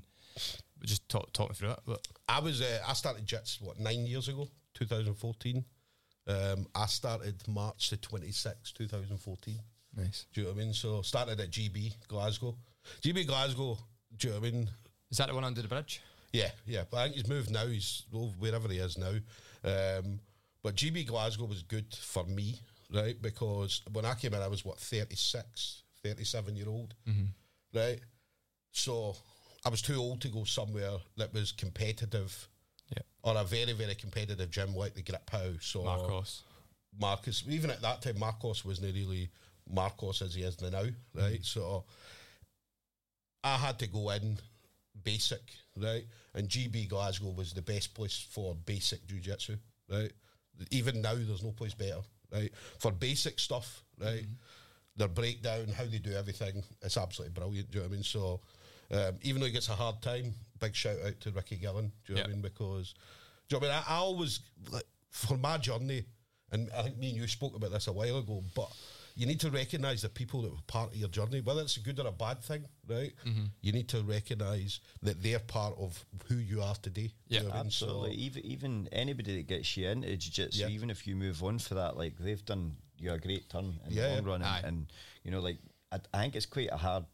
just talk, talk me through it. Look. I was, uh, I started Jits, what, nine years ago, twenty fourteen. Um, I started March the twenty-sixth, twenty fourteen. Nice. Do you know what I mean? So, started at G B Glasgow. G B Glasgow, do you know what I mean? Is that the one under the bridge? Yeah, yeah. But I think he's moved now, he's wherever he is now. Um, but G B Glasgow was good for me, right? Because when I came in, I was, what, thirty-six, thirty-seven year old, mm-hmm. right? So, I was too old to go somewhere that was competitive. Yeah. Or a very, very competitive gym like the Grip House or Marcos. Marcus, even at that time, Marcos wasn't really Marcos as he is now, right? Mm-hmm. So I had to go in basic, right? And G B Glasgow was the best place for basic jiu-jitsu, right? Even now, there's no place better, right? For basic stuff, right? Mm-hmm. Their breakdown, how they do everything, it's absolutely brilliant, do you know what I mean? So Um, even though he gets a hard time, big shout out to Ricky Gillen, do you yep. know what I mean? Because, do you know what I mean? I, I always, like, for my journey, and I think me and you spoke about this a while ago, but you need to recognise the people that were part of your journey, whether it's a good or a bad thing, right? Mm-hmm. You need to recognise that they're part of who you are today. Yeah, you know absolutely. I mean? So, even, even anybody that gets you into jiu-jitsu, yep. even if you move on for that, like, they've done you a great turn in yeah, the long run. And, and, you know, like, I, I think it's quite a hard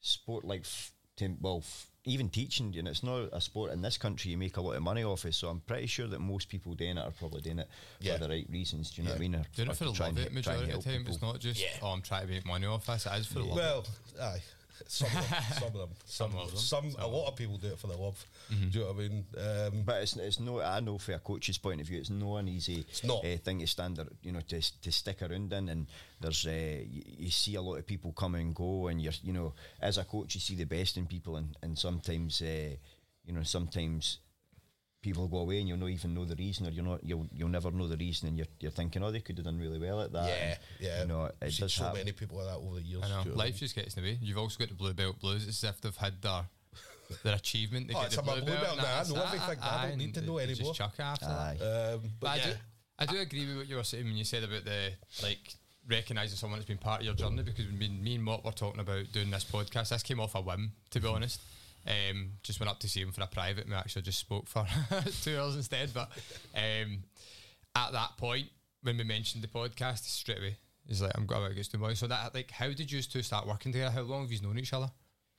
sport, like, f- To, well, f- even teaching, you know, it's not a sport in this country you make a lot of money off it, so I'm pretty sure that most people doing it are probably doing it yeah. for the right reasons, do you know yeah. what I mean? Or doing it for the love of it, majority of the time, people. It's not just, yeah. oh, I'm trying to make money off this, it is for yeah. the love. Well, aye, some of them, some of them, some, some of them, some, some a lot of people do it for the love, mm-hmm. do you know what I mean? Um, but it's it's no, I know from a coach's point of view, it's not an easy it's not. Uh, thing to stand there, you know, to to stick around in, and there's, uh, you, you see a lot of people come and go, and you're, you know, as a coach, you see the best in people, and, and sometimes, uh, you know, sometimes people go away and you'll not even know the reason, or you're not, you'll you'll never know the reason, and you're you're thinking, oh, they could have done really well at that. Yeah, yeah. You know, it does so happen. Many people like that over the years. I know. Life I mean? Just gets in the way. You've also got the blue belt blues. It's as if they've had their their achievement. They oh, get it's the blue, blue belt. belt nah, I know everything. I don't need to know anymore. Just chuck it after aye. That. Um, but, but yeah. I do, I do agree with what you were saying when you said about the like recognising someone that's been part of your journey, because me, me and Mott were talking about doing this podcast. This came off a whim, to be honest. Um, just went up to see him for a private, and we actually just spoke for two hours instead. But um, at that point, when we mentioned the podcast, straight away, he's like, "I'm going to get to tomorrow." So that, like, how did you two start working together? How long have you known each other?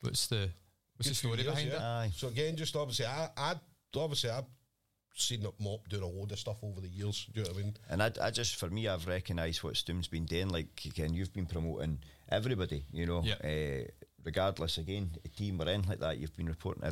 What's the what's Good the story years, behind yeah. it? Aye. So again, just obviously, I, I obviously I've seen up Mop doing a load of stuff over the years. Do you know what I mean? And I, I just, for me, I've recognised what Stoom's been doing. Like, again, you've been promoting everybody. You know. Yeah. Uh, Regardless, again, a team or anything like that, you've been reporting, uh,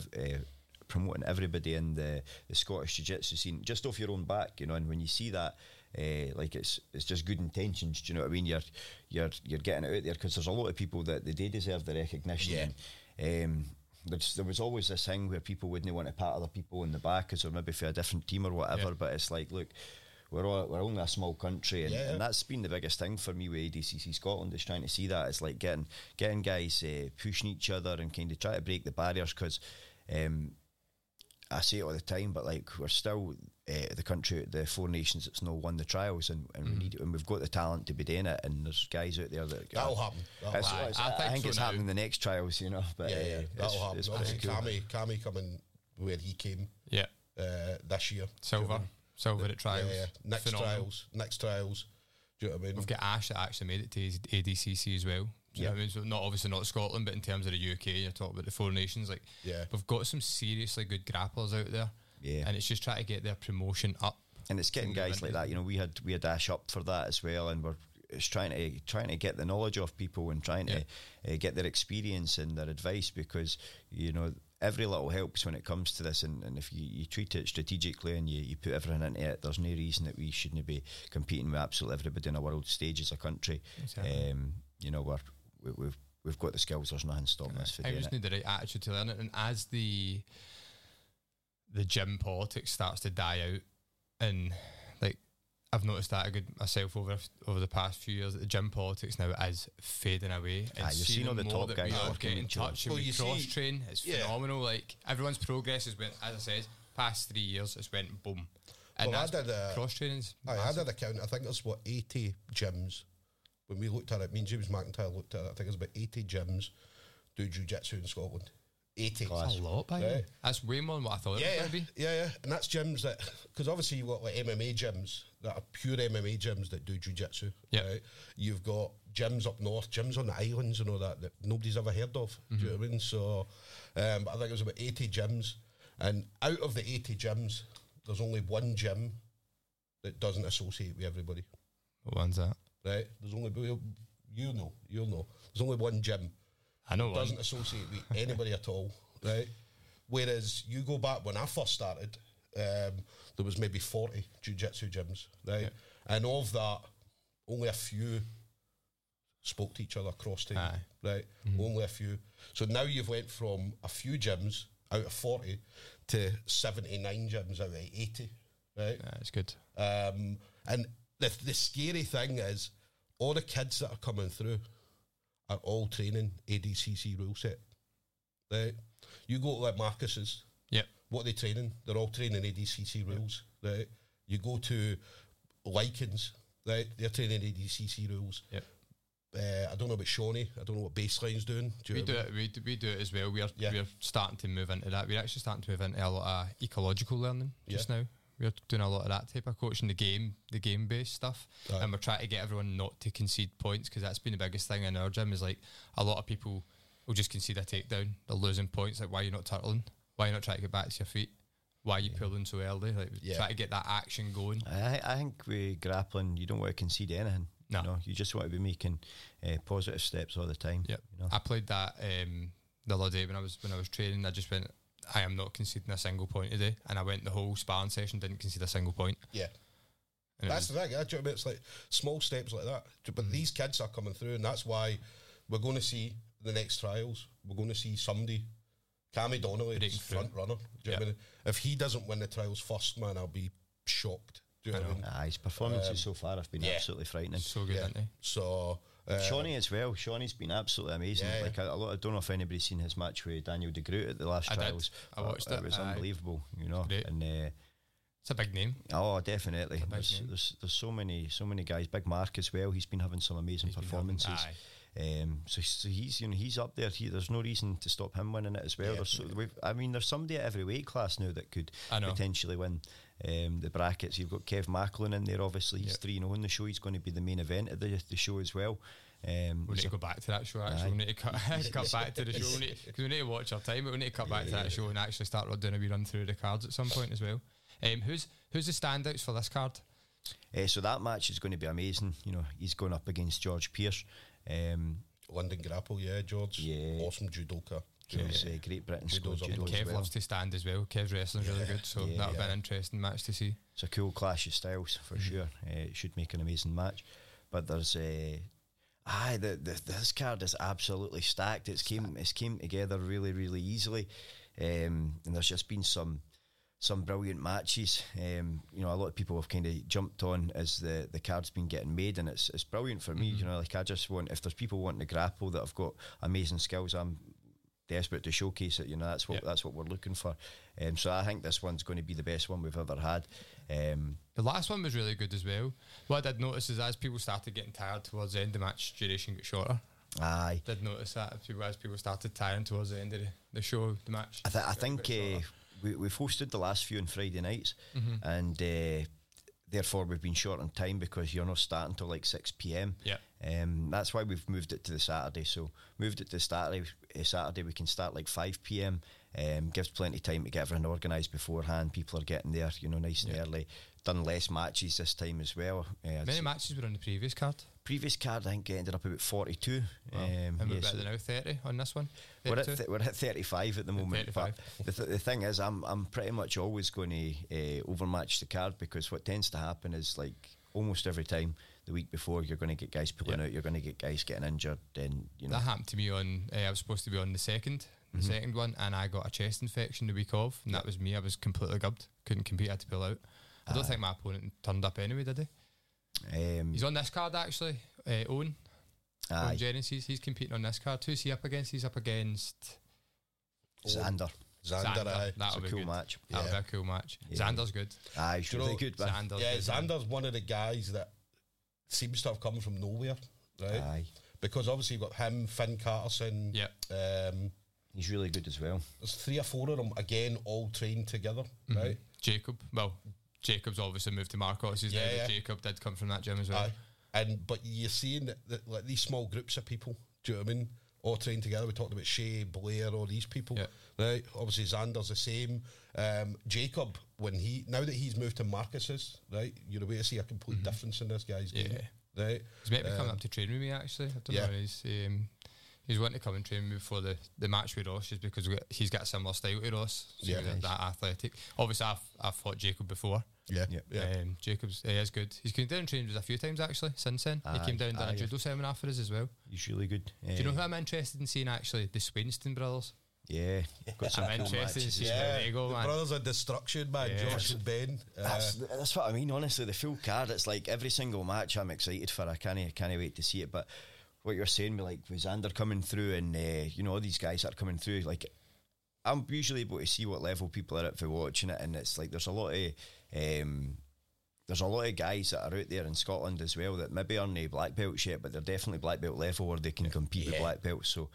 promoting everybody in the, the Scottish Jiu-Jitsu scene just off your own back, you know. And when you see that, uh, like it's it's just good intentions. Do you know what I mean? You're you're you're getting it out there, because there's a lot of people that they do deserve the recognition. Yeah. Um, there's, there was always this thing where people wouldn't want to pat other people on the back because they're maybe for a different team or whatever. Yeah. But it's like, look. We're all, we're only a small country, and, yeah. and that's been the biggest thing for me with A D C C Scotland, is trying to see that. It's like getting getting guys uh, pushing each other and kind of try to break the barriers, because um, I say it all the time, but like we're still uh, the country, the four nations that's not won the trials, and, and mm-hmm. we need, and we've got the talent to be doing it, and there's guys out there that that'll happen. That'll happen. It's, I, I, I think so it's now. Happening in the next trials, you know. But yeah, yeah, uh, that'll happen. It's obviously, cool. Cammy, Cammy coming where he came, yeah, uh, this year, silver. Silver at trials. Yeah, yeah. Next Phenomenal. trials. Next trials. Do you know what I mean? We've got Ash that actually made it to A D C C as well. Do you yeah. know what I mean? So not obviously not Scotland, but in terms of the U K, you're talking about the four nations. Like, yeah. we've got some seriously good grapplers out there. Yeah. And it's just trying to get their promotion up. And it's getting guys like that. You know, we had we had Ash up for that as well, and we're it's trying to trying to get the knowledge off people, and trying yeah. to uh, get their experience and their advice, because you know. Every little helps when it comes to this, and, and if you, you treat it strategically and you, you put everything into it, there's no reason that we shouldn't be competing with absolutely everybody on a world stage as a country. Exactly. Um, you know, we're, we, we've we've got the skills, there's nothing stopping us for doing it. I just need the right attitude to learn it. And as the the gym politics starts to die out, and like I've noticed that a good myself over over the past few years, that the gym politics now is fading away. And ah, you've seen all the top guys working in touch and well, we cross-train, it's yeah. phenomenal. Like everyone's progress has went, as I said, past three years, it's went boom. And well, I did a, cross-training's I, I did a count, I think there's what, eighty gyms. When we looked at it, me and James McIntyre looked at it, I think there's about eighty gyms do jiu-jitsu in Scotland. eighty. That's a lot, by right. That's way more than what I thought yeah, it was going to be. Yeah, yeah. And that's gyms that, because obviously you've got like M M A gyms that are pure M M A gyms that do jiu-jitsu. Yep. Right? You've got gyms up north, gyms on the islands and all that that nobody's ever heard of. Mm-hmm. Do you know what I mean? So, um, but I think it was about eighty gyms. And out of the eighty gyms, there's only one gym that doesn't associate with everybody. What one's that? Right? There's only, you know, you'll know. There's only one gym. I know. Doesn't one. associate with anybody at all, right? Whereas you go back when I first started, um, there was maybe forty jiu-jitsu gyms, right? Yeah. And of that, only a few spoke to each other across time, right? Mm-hmm. Only a few. So now you've went from a few gyms out of forty to seventy-nine gyms out of eighty, right? Yeah, that's good. Um, and the the scary thing is, all the kids that are coming through are all training A D C C rule set. Right? You go to like Marcos's, yep. What are they training? They're all training A D C C rules. Yep. Right? You go to Lycans, right? They're training A D C C rules. Yep. Uh, I don't know about Shawny. I don't know what Baseline's doing. Do you we do it, we do, we do it as well. We're yeah. we're starting to move into that. We're actually starting to move into a lot of ecological learning just yeah. now. We're doing a lot of that type of coaching, the game, the game-based stuff, right. And we're trying to get everyone not to concede points, because that's been the biggest thing in our gym is like a lot of people will just concede a takedown, they're losing points. Like, why are you not turtling? Why are you not trying to get back to your feet? Why are you yeah. pulling so early? Like, yeah. try to get that action going. I, I think with grappling, you don't want to concede anything. No, you know, you just want to be making uh, positive steps all the time. Yep. You know? I played that um, the other day when I was when I was training. I just went, I am not conceding a single point today, and I went the whole sparring session, didn't concede a single point. Yeah, and that's the thing. Do you know what I mean? It's like small steps like that. But mm-hmm. these kids are coming through, and that's why we're going to see the next trials. We're going to see somebody, Cammy Donnelly, is front runner. Do you yep. know what I mean? If he doesn't win the trials first, man, I'll be shocked. Do you know, know what I mean? Nah, his performances um, so far have been yeah. absolutely frightening. So good, yeah. aren't they? So. Uh, Shawny as well. Shawny's been absolutely amazing. Yeah, yeah. Like a, a lot. I don't know if anybody's seen his match with Daniel De Groot at the last I trials. Did. I watched it. It was uh, unbelievable, you know. Great. And uh, it's a big name. Oh, definitely. There's, there's there's so many so many guys. Big Mark as well. He's been having some amazing he's performances. Um, so, so he's you know he's up there. He, there's no reason to stop him winning it as well. Yeah, so, yeah. I mean, there's somebody at every weight class now that could potentially win um, the brackets. You've got Kev Macklin in there. Obviously, he's three and zero in the show. He's going to be the main event of the, the show as well. Um, we need so, to go back to that show. Actually, aye. we need to cut, cut back to the show because we, we need to watch our time. But we need to cut back yeah, to that yeah, show yeah. and actually start doing a wee run through the cards at some point as well. Um, who's who's the standouts for this card? Uh, so that match is going to be amazing. You know, he's going up against George Pearce. Um, London Grapple, yeah, George. Yeah. Awesome judoka. Yeah. Uh, Great Britain school judo. Kev well. loves to stand as well. Kev's wrestling's yeah. really good, so yeah, that'll yeah. be an interesting match to see. It's a cool clash of styles for mm. sure. Uh, it should make an amazing match. But there's a. Uh, Aye, the, the, this card is absolutely stacked. It's stacked. came it's came together really, really easily. Um, and there's just been some. Some brilliant matches. Um, you know, a lot of people have kind of jumped on as the, the card's been getting made, and it's it's brilliant for me. Mm-hmm. You know, like I just want, if there's people wanting to grapple that have got amazing skills, I'm desperate to showcase it. You know, that's what yep. that's what we're looking for. Um, so I think this one's going to be the best one we've ever had. Um, the last one was really good as well. What I did notice is as people started getting tired towards the end, the match duration got shorter. Aye, did notice that as people started tiring towards the end of the, the show, the match. I, th- I think. We, we've hosted the last few on Friday nights, mm-hmm. and uh, therefore we've been short on time because you're not starting until like six p.m. Yeah, um, that's why we've moved it to the Saturday. So moved it to Saturday. Saturday we can start like five p.m. Um, gives plenty of time to get everything organised beforehand. People are getting there, you know, nice and yeah. early. Done less matches this time as well. Uh, Many matches were on the previous card. Previous card, I think, ended up about forty-two. Wow. Um, and we're yeah, better so than now thirty on this one. We're at, th- we're at thirty-five at the moment. But the, th- the thing is, I'm I'm pretty much always going to uh, overmatch the card, because what tends to happen is, like, almost every time the week before, you're going to get guys pulling yeah. out, you're going to get guys getting injured. Then you know that happened to me on. Uh, I was supposed to be on the second, the mm-hmm. second one, and I got a chest infection the week of, and yeah. that was me. I was completely gubbed, couldn't compete. I had to pull out. I don't uh, think my opponent turned up anyway, did he? Um, he's on this card actually. Uh, Owen, aye. Owen Genesis. He's competing on this card. Who's he up against? He's up against Xander. Xander, Xander aye. That'll be a cool good. match. That'll yeah. be a cool match. Yeah. Xander's good. Aye, he's really good. Xander's yeah, good, Xander's man. One of the guys that seems to have come from nowhere, right? Aye. Because obviously you've got him, Finn Carterson. Yeah. Um, he's really good as well. There's three or four of them, again, all trained together, mm-hmm. right? Jakub. Well, Jacob's obviously moved to Marcos. He's yeah, there, yeah. Jakub did come from that gym as well. Aye. And but you're seeing that, that like these small groups of people, do you know what I mean? All trained together. We talked about Shea, Blair, all these people. Yeah. Right? Obviously, Xander's the same. Um, Jakub, when he now that he's moved to Marcus's, right, you're aware to see a complete mm-hmm. difference in this guy's game. Yeah. Right? He's meant to be um, coming up to train with me, actually. I don't yeah. know. He's, um, he's wanting to come and train with me before the, the match with Ross, just because he's got a similar style to Ross. So yeah. He's nice. That athletic. Obviously, I've, I've fought Jakub before. Yeah, yeah. yeah. Um, Jacob's he is good. He's come down and trained with us a few times actually since then. Aye, he came down and done aye, a judo yeah. seminar for us as well. He's really good. Yeah. Do you know who I'm interested in seeing actually? The Swainston brothers. Yeah, got some I'm interested in seeing yeah. they go, the man. Brothers of destruction, man. Yeah. Josh and Ben. Uh, that's that's what I mean. Honestly, the full card. It's like every single match I'm excited for. I can't I can't wait to see it. But what you're saying, with like with Xander coming through, and uh, you know all these guys that are coming through, like. I'm usually able to see what level people are at for watching it, and it's like there's a lot of um, there's a lot of guys that are out there in Scotland as well that maybe aren't a black belt yet, but they're definitely black belt level where they can compete yeah. with black belts. So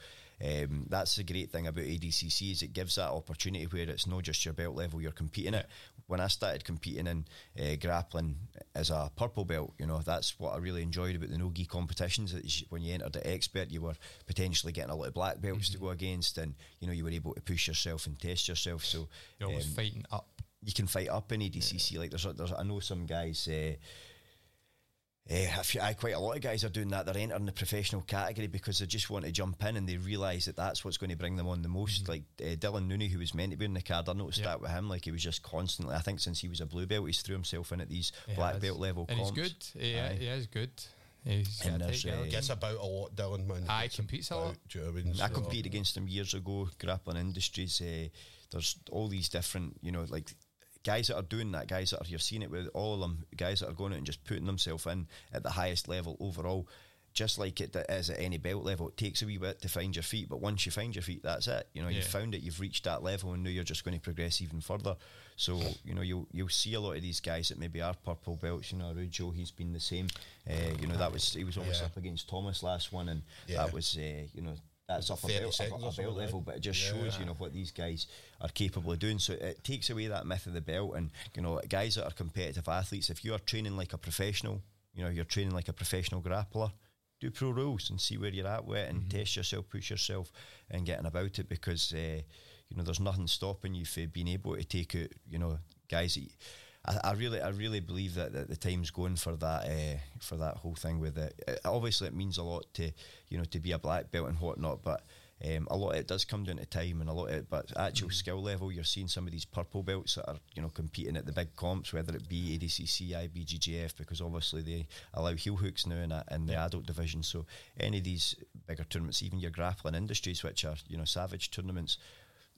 um, that's the great thing about A D C C is it gives that opportunity where it's not just your belt level you're competing at. When I started competing in uh, grappling as a purple belt, you know, that's what I really enjoyed about the no-gi competitions. When you entered at expert, you were potentially getting a lot of black belts mm-hmm. to go against, and you know you were able to push yourself and test yourself. So you're always um, fighting up. You can fight up in A D C C. Yeah. Like there's, there's, I know some guys. Uh, Uh, I, quite a lot of guys are doing that. They're entering the professional category because they just want to jump in, and they realise that that's what's going to bring them on the most. Mm-hmm. Like uh, Dylan Nooney, who was meant to be in the card, I noticed yep. that with him. Like he was just constantly. I think since he was a blue belt, he's threw himself in at these yeah, black belt level and comps. He's good. Yeah, he, he is good. He's and uh, gets about a lot, Dylan. Man, I competes a lot. Germans, I competed so. against him years ago. Grappling Industries. Uh, there's all these different, you know, like. Guys that are doing that, guys that are, you're seeing it with all of them, guys that are going out and just putting themselves in at the highest level overall, just like it is at any belt level. It takes a wee bit to find your feet, but once you find your feet, that's it. You know, yeah. you've found it, you've reached that level, and now you're just going to progress even further. So, you know, you'll, you'll see a lot of these guys that maybe are purple belts. You know, Rujo, he's been the same. Uh, you know, that was, he was always yeah. up against Thomas last one, and yeah. that was, uh, you know, that's up a belt, up, up a belt level, but it just yeah. shows, you know, what these guys are capable of doing. So it takes away that myth of the belt, and you know, guys that are competitive athletes, if you are training like a professional, you know, you're training like a professional grappler, do pro rules and see where you're at with it, and mm-hmm. test yourself, push yourself, and getting about it, because uh, you know, there's nothing stopping you from being able to take out, you know, guys. That you, I, I really, I really believe that, that the time's going for that, uh, for that whole thing with it. it. Obviously, it means a lot to, you know, to be a black belt and whatnot, but um, a lot of it does come down to time, and a lot of it, but actual mm-hmm. skill level, you're seeing some of these purple belts that are, you know, competing at the big comps, whether it be A D C C, I B J J F, because obviously they allow heel hooks now in, a, in the yeah. adult division. So any of these bigger tournaments, even your Grappling Industries, which are, you know, savage tournaments,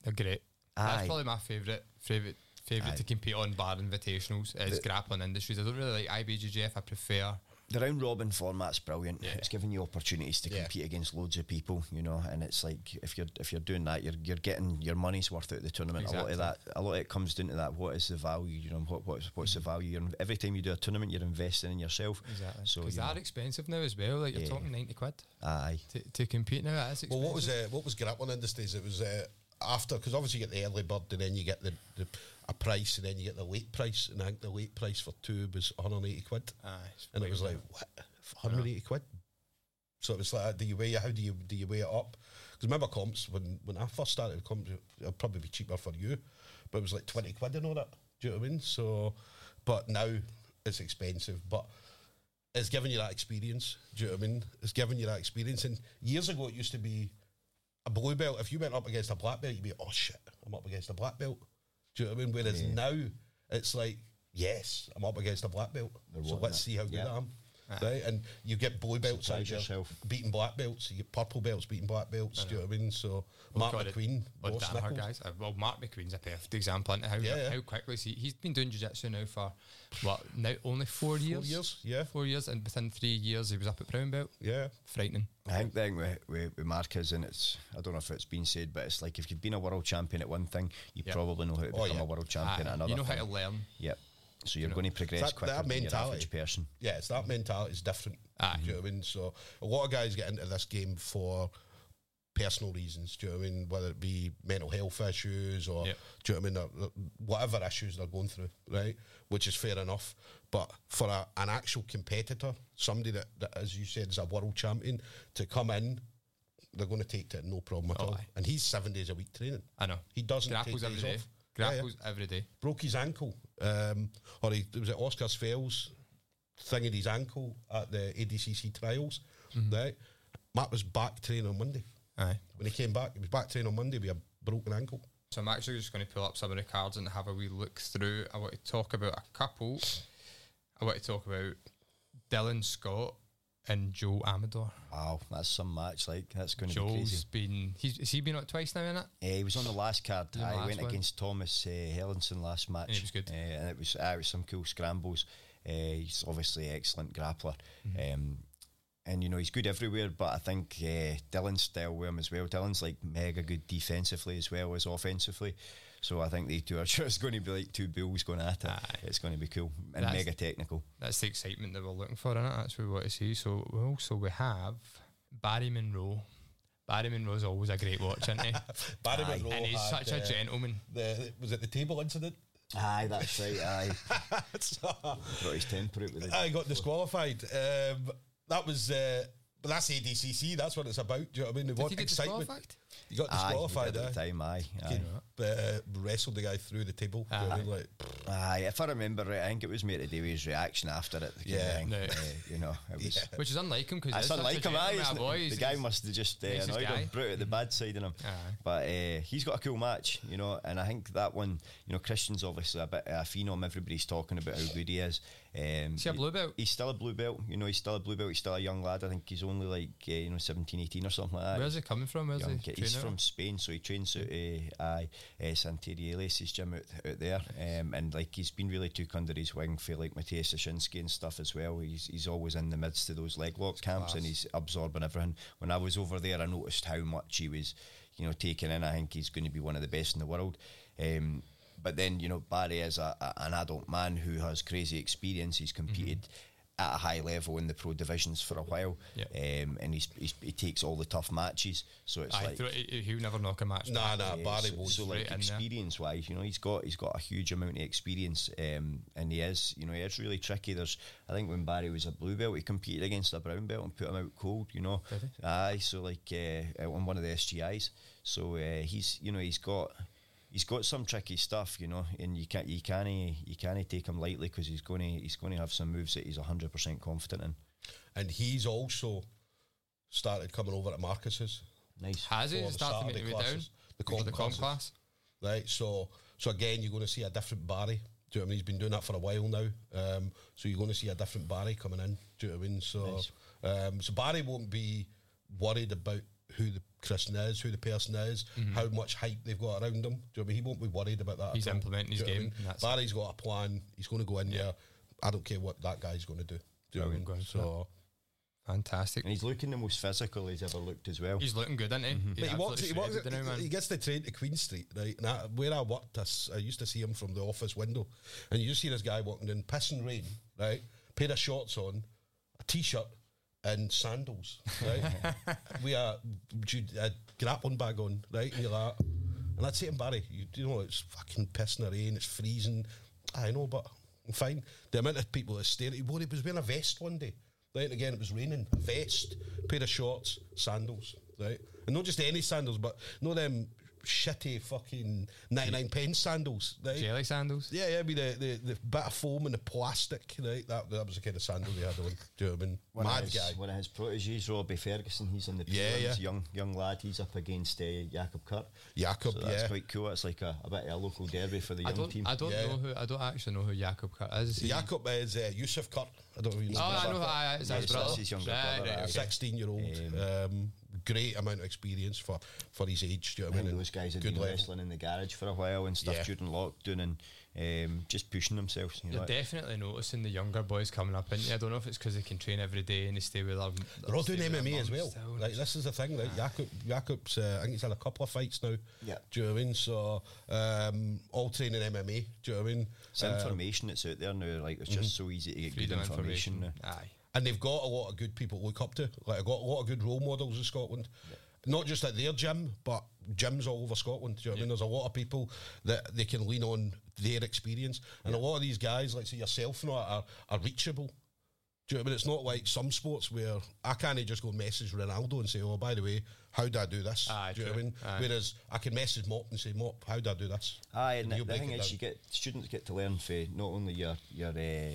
they're great. Aye. That's probably my favourite favourite. Favourite to compete on bar invitationals is the, Grappling Industries. I don't really like I B J J F. I prefer the round robin format's brilliant. Yeah. It's giving you opportunities to yeah. compete against loads of people, you know. And it's like if you're if you're doing that, you're you're getting your money's worth out of the tournament. Exactly. A lot of that, a lot of it comes down to that. What is the value? You know, what what's what's the value? You're, every time you do a tournament, you're investing in yourself. Exactly. So because they are expensive now as well. Like you're yeah. talking ninety quid. Aye. To, to compete now, that's expensive. Well, what was uh, what was Grappling Industries? It was. Uh, After, because obviously you get the early bird, and then you get the, the a price, and then you get the late price, and I think the late price for two was one hundred eighty quid. Aye, and it was like what one hundred eighty quid. So it was like, do you weigh how do you do you weigh it up? Because remember comps when, when I first started comps, it'd probably be cheaper for you, but it was like twenty quid and all that. Do you know what I mean? So, but now it's expensive, but it's giving you that experience. Do you know what I mean? It's giving you that experience, and years ago it used to be. A blue belt, if you went up against a black belt, you'd be, oh shit, I'm up against a black belt. Do you know what I mean? Whereas yeah. now, it's like, yes, I'm up against a black belt, so let's that. see how good yeah. I am. uh-huh. right? And you get blue belts out yourself beating black belts, you get purple belts beating black belts. Do you know what I mean? So well, Mark McQueen, look at her guys. Uh, well, Mark McQueen's a perfect example. How yeah, yeah. how quickly he, he's been doing jiu-jitsu now for what now only four, four years. years, yeah, four years, and within three years he was up at brown belt. Yeah, frightening. I think the thing with, with, with Mark is, and it's, I don't know if it's been said, but it's like if you've been a world champion at one thing, you yep. probably know how to become oh, yeah. a world champion uh, at another. You know thing. How to learn. Yep. So you're you know. going to progress that, quicker that than your average person. Yeah, it's that mentality is different. Ah, do you know what I mean? So a lot of guys get into this game for personal reasons, do you know what I mean? Whether it be mental health issues or yep. do you know what I mean? They're, they're, whatever issues they're going through, right? Which is fair enough. But for a, an actual competitor, somebody that, that, as you said, is a world champion, to come in, they're going to take to it no problem at oh, all. Aye. And he's seven days a week training. I know. He doesn't Grapples take days every day. off. Grapples yeah, yeah. every day. Broke his ankle. Um, or he, it was at Oscar Svel's thing in his ankle at the A D C C trials. Mm-hmm. Right? Matt was back training on Monday. Aye. When he came back, he was back training on Monday with a broken ankle. So I'm actually just going to pull up some of the cards and have a wee look through. I want to talk about a couple... I want to talk about Dylan Scott and Joe Amador. Wow, that's some match, like, that's going to be crazy. Joe's been, he's, has he been on twice now, innit? Yeah, he was on the last card. The I last went one. against Thomas uh, Hellinson last match. And it was good. Uh, and it was, uh, it was some cool scrambles. Uh, he's obviously an excellent grappler. Mm-hmm. Um, and, you know, he's good everywhere, but I think uh, Dylan's still with him as well. Dylan's, like, mega good defensively as well as offensively. So I think they two are just going to be like two bulls going at it. Aye. It's going to be cool and that's mega technical. That's the excitement that we're looking for, isn't it? That's what we want to see. So we also we have Barry Monroe. Barry Monroe's always a great watch, isn't he? Barry aye. Monroe, and he's such uh, a gentleman. The, was it the table incident? Aye, that's right. Aye, got his temper out with it. I got disqualified. Um, that was. Uh, But that's A D C C, that's what it's about, do you know what I mean? They Did want you get excitement. disqualified? You got disqualified, aye, at the time, aye. aye. Uh, wrestled the guy through the table. Aye. You know, aye. Like, aye, if I remember right, I think it was Mate of Davies' reaction after it. Yeah. No. Uh, you know, it was yeah. Which is unlike him. Cause it's unlike him, aye. Isn't it? The guy must have just uh, annoyed him, put out the bad side in him. Aye. But uh, he's got a cool match, you know, and I think that one, you know, Christian's obviously a bit a phenom. Everybody's talking about how good he is. Um, he's a blue belt. He's still a blue belt. You know, he's still a blue belt. He's still a young lad. I think he's only like uh, you know seventeen, eighteen or something like that. Where's he coming from? Where's young he? He's from Spain, so he trains out uh, uh, uh, Santeriele's gym out, out there, um, and like he's been really took under his wing for like Matthias Sashinsky and stuff as well. He's he's always in the midst of those leg lock camps, class. And he's absorbing everything. When I was over there, I noticed how much he was, you know, taking in. I think he's going to be one of the best in the world. Um, But then, you know, Barry is a, a, an adult man who has crazy experience. He's competed mm-hmm. at a high level in the pro divisions for a while. Yep. Um, and he's, he's, he takes all the tough matches. So it's I like... Th- he'll never knock a match. Nah, nah, yeah, Barry will. So, so like, experience-wise, you know, he's got he's got a huge amount of experience. Um, and he is, you know, he is really tricky. There's, I think when Barry was a blue belt, he competed against a brown belt and put him out cold, you know. Aye, so like uh, on one of the S G Is. So uh, he's, you know, he's got... He's got some tricky stuff, you know, and you can't you can't you can't take him lightly because he's going to he's going to have some moves that he's a hundred percent confident in. And he's also started coming over at Marcus's. Nice. Has he started to make way down the comp, the comp class? Right. So so again, you're going to see a different Barry. Do you know what I mean? He's been doing that for a while now. Um, so you're going to see a different Barry coming in. Do you know what I mean? So nice. um, so Barry won't be worried about who the Christian is, who the person is, mm-hmm. how much hype they've got around him. Do you know what I mean? He won't be worried about that. He's implementing his game. I mean? Barry's got a plan. He's going to go in yeah. there. I don't care what that guy's going to do. Do you know what I mean? Going so fantastic. And he's looking the most physical he's ever looked as well. He's looking good, isn't he? Mm-hmm. But he walks. He, walks it, now, he gets the train to Queen Street, right? And I, where I worked, I, I used to see him from the office window, and you just see this guy walking in, pissing rain, right? Pair of shorts on, a t-shirt. And sandals, right? We are a grappling bag on, right? And you're like, and I'd say to him, Barry, you, you know, it's fucking pissing the rain, it's freezing. I know, but I'm fine. The amount of people that stared at you, well, he was wearing a vest one day, right? And again, it was raining. A vest, pair of shorts, sandals, right? And not just any sandals, but no them shitty fucking ninety-nine pence sandals, right? Jelly sandals? Yeah, yeah, I mean, the, the, the bit of foam and the plastic, right? That that was the kind of sandal they had on. Do you know what I mean? One Mad his, guy. One of his proteges, Robbie Ferguson, he's in the yeah, yeah. young young lad, he's up against uh, Jakub Kurt. Jakub, so that's yeah. that's quite cool. It's like a, a bit of a local derby for the I young team. I don't yeah. know who, I don't actually know who Jakub Kurt is. is Jakub is uh, Yusuf Kurt. I don't know who you know. Oh, I know I, it's yes, his brother. That's his younger right, brother. Right, okay. sixteen-year-old. Um, um, great amount of experience for, for his age. Do you know what I mean? Those guys had been level. wrestling in the garage for a while and stuff yeah. during lockdown and um, just pushing themselves. You know, you're like definitely noticing the younger boys coming up into it. I don't know if it's because they can train every day and they stay with them. They're all doing M M A as well. Like, this is the thing. Like, ah. Jakub, Jakub's, uh, I think he's had a couple of fights now. Yeah. Do you know what I mean? So, um, all training M M A. Do you know what I mean? It's um, information that's out there now. Like, it's mm-hmm. just so easy to get Freedom good information. information. Aye. And they've got a lot of good people to look up to. Like, I've got a lot of good role models in Scotland. Yeah. Not just at their gym, but gyms all over Scotland. Do you know what yeah. I mean? There's a lot of people that they can lean on their experience. And yeah. a lot of these guys, like, say, yourself, you know, are, are reachable. Do you know what I mean? It's not like some sports where I can't just go message Ronaldo and say, oh, by the way, how do I do this? Aye, do you true. know what I mean? Aye. Whereas I can message Mop and say, Mop, how do I do this? Aye, and, and the, the thing is, down. you get students get to learn for not only your... your uh,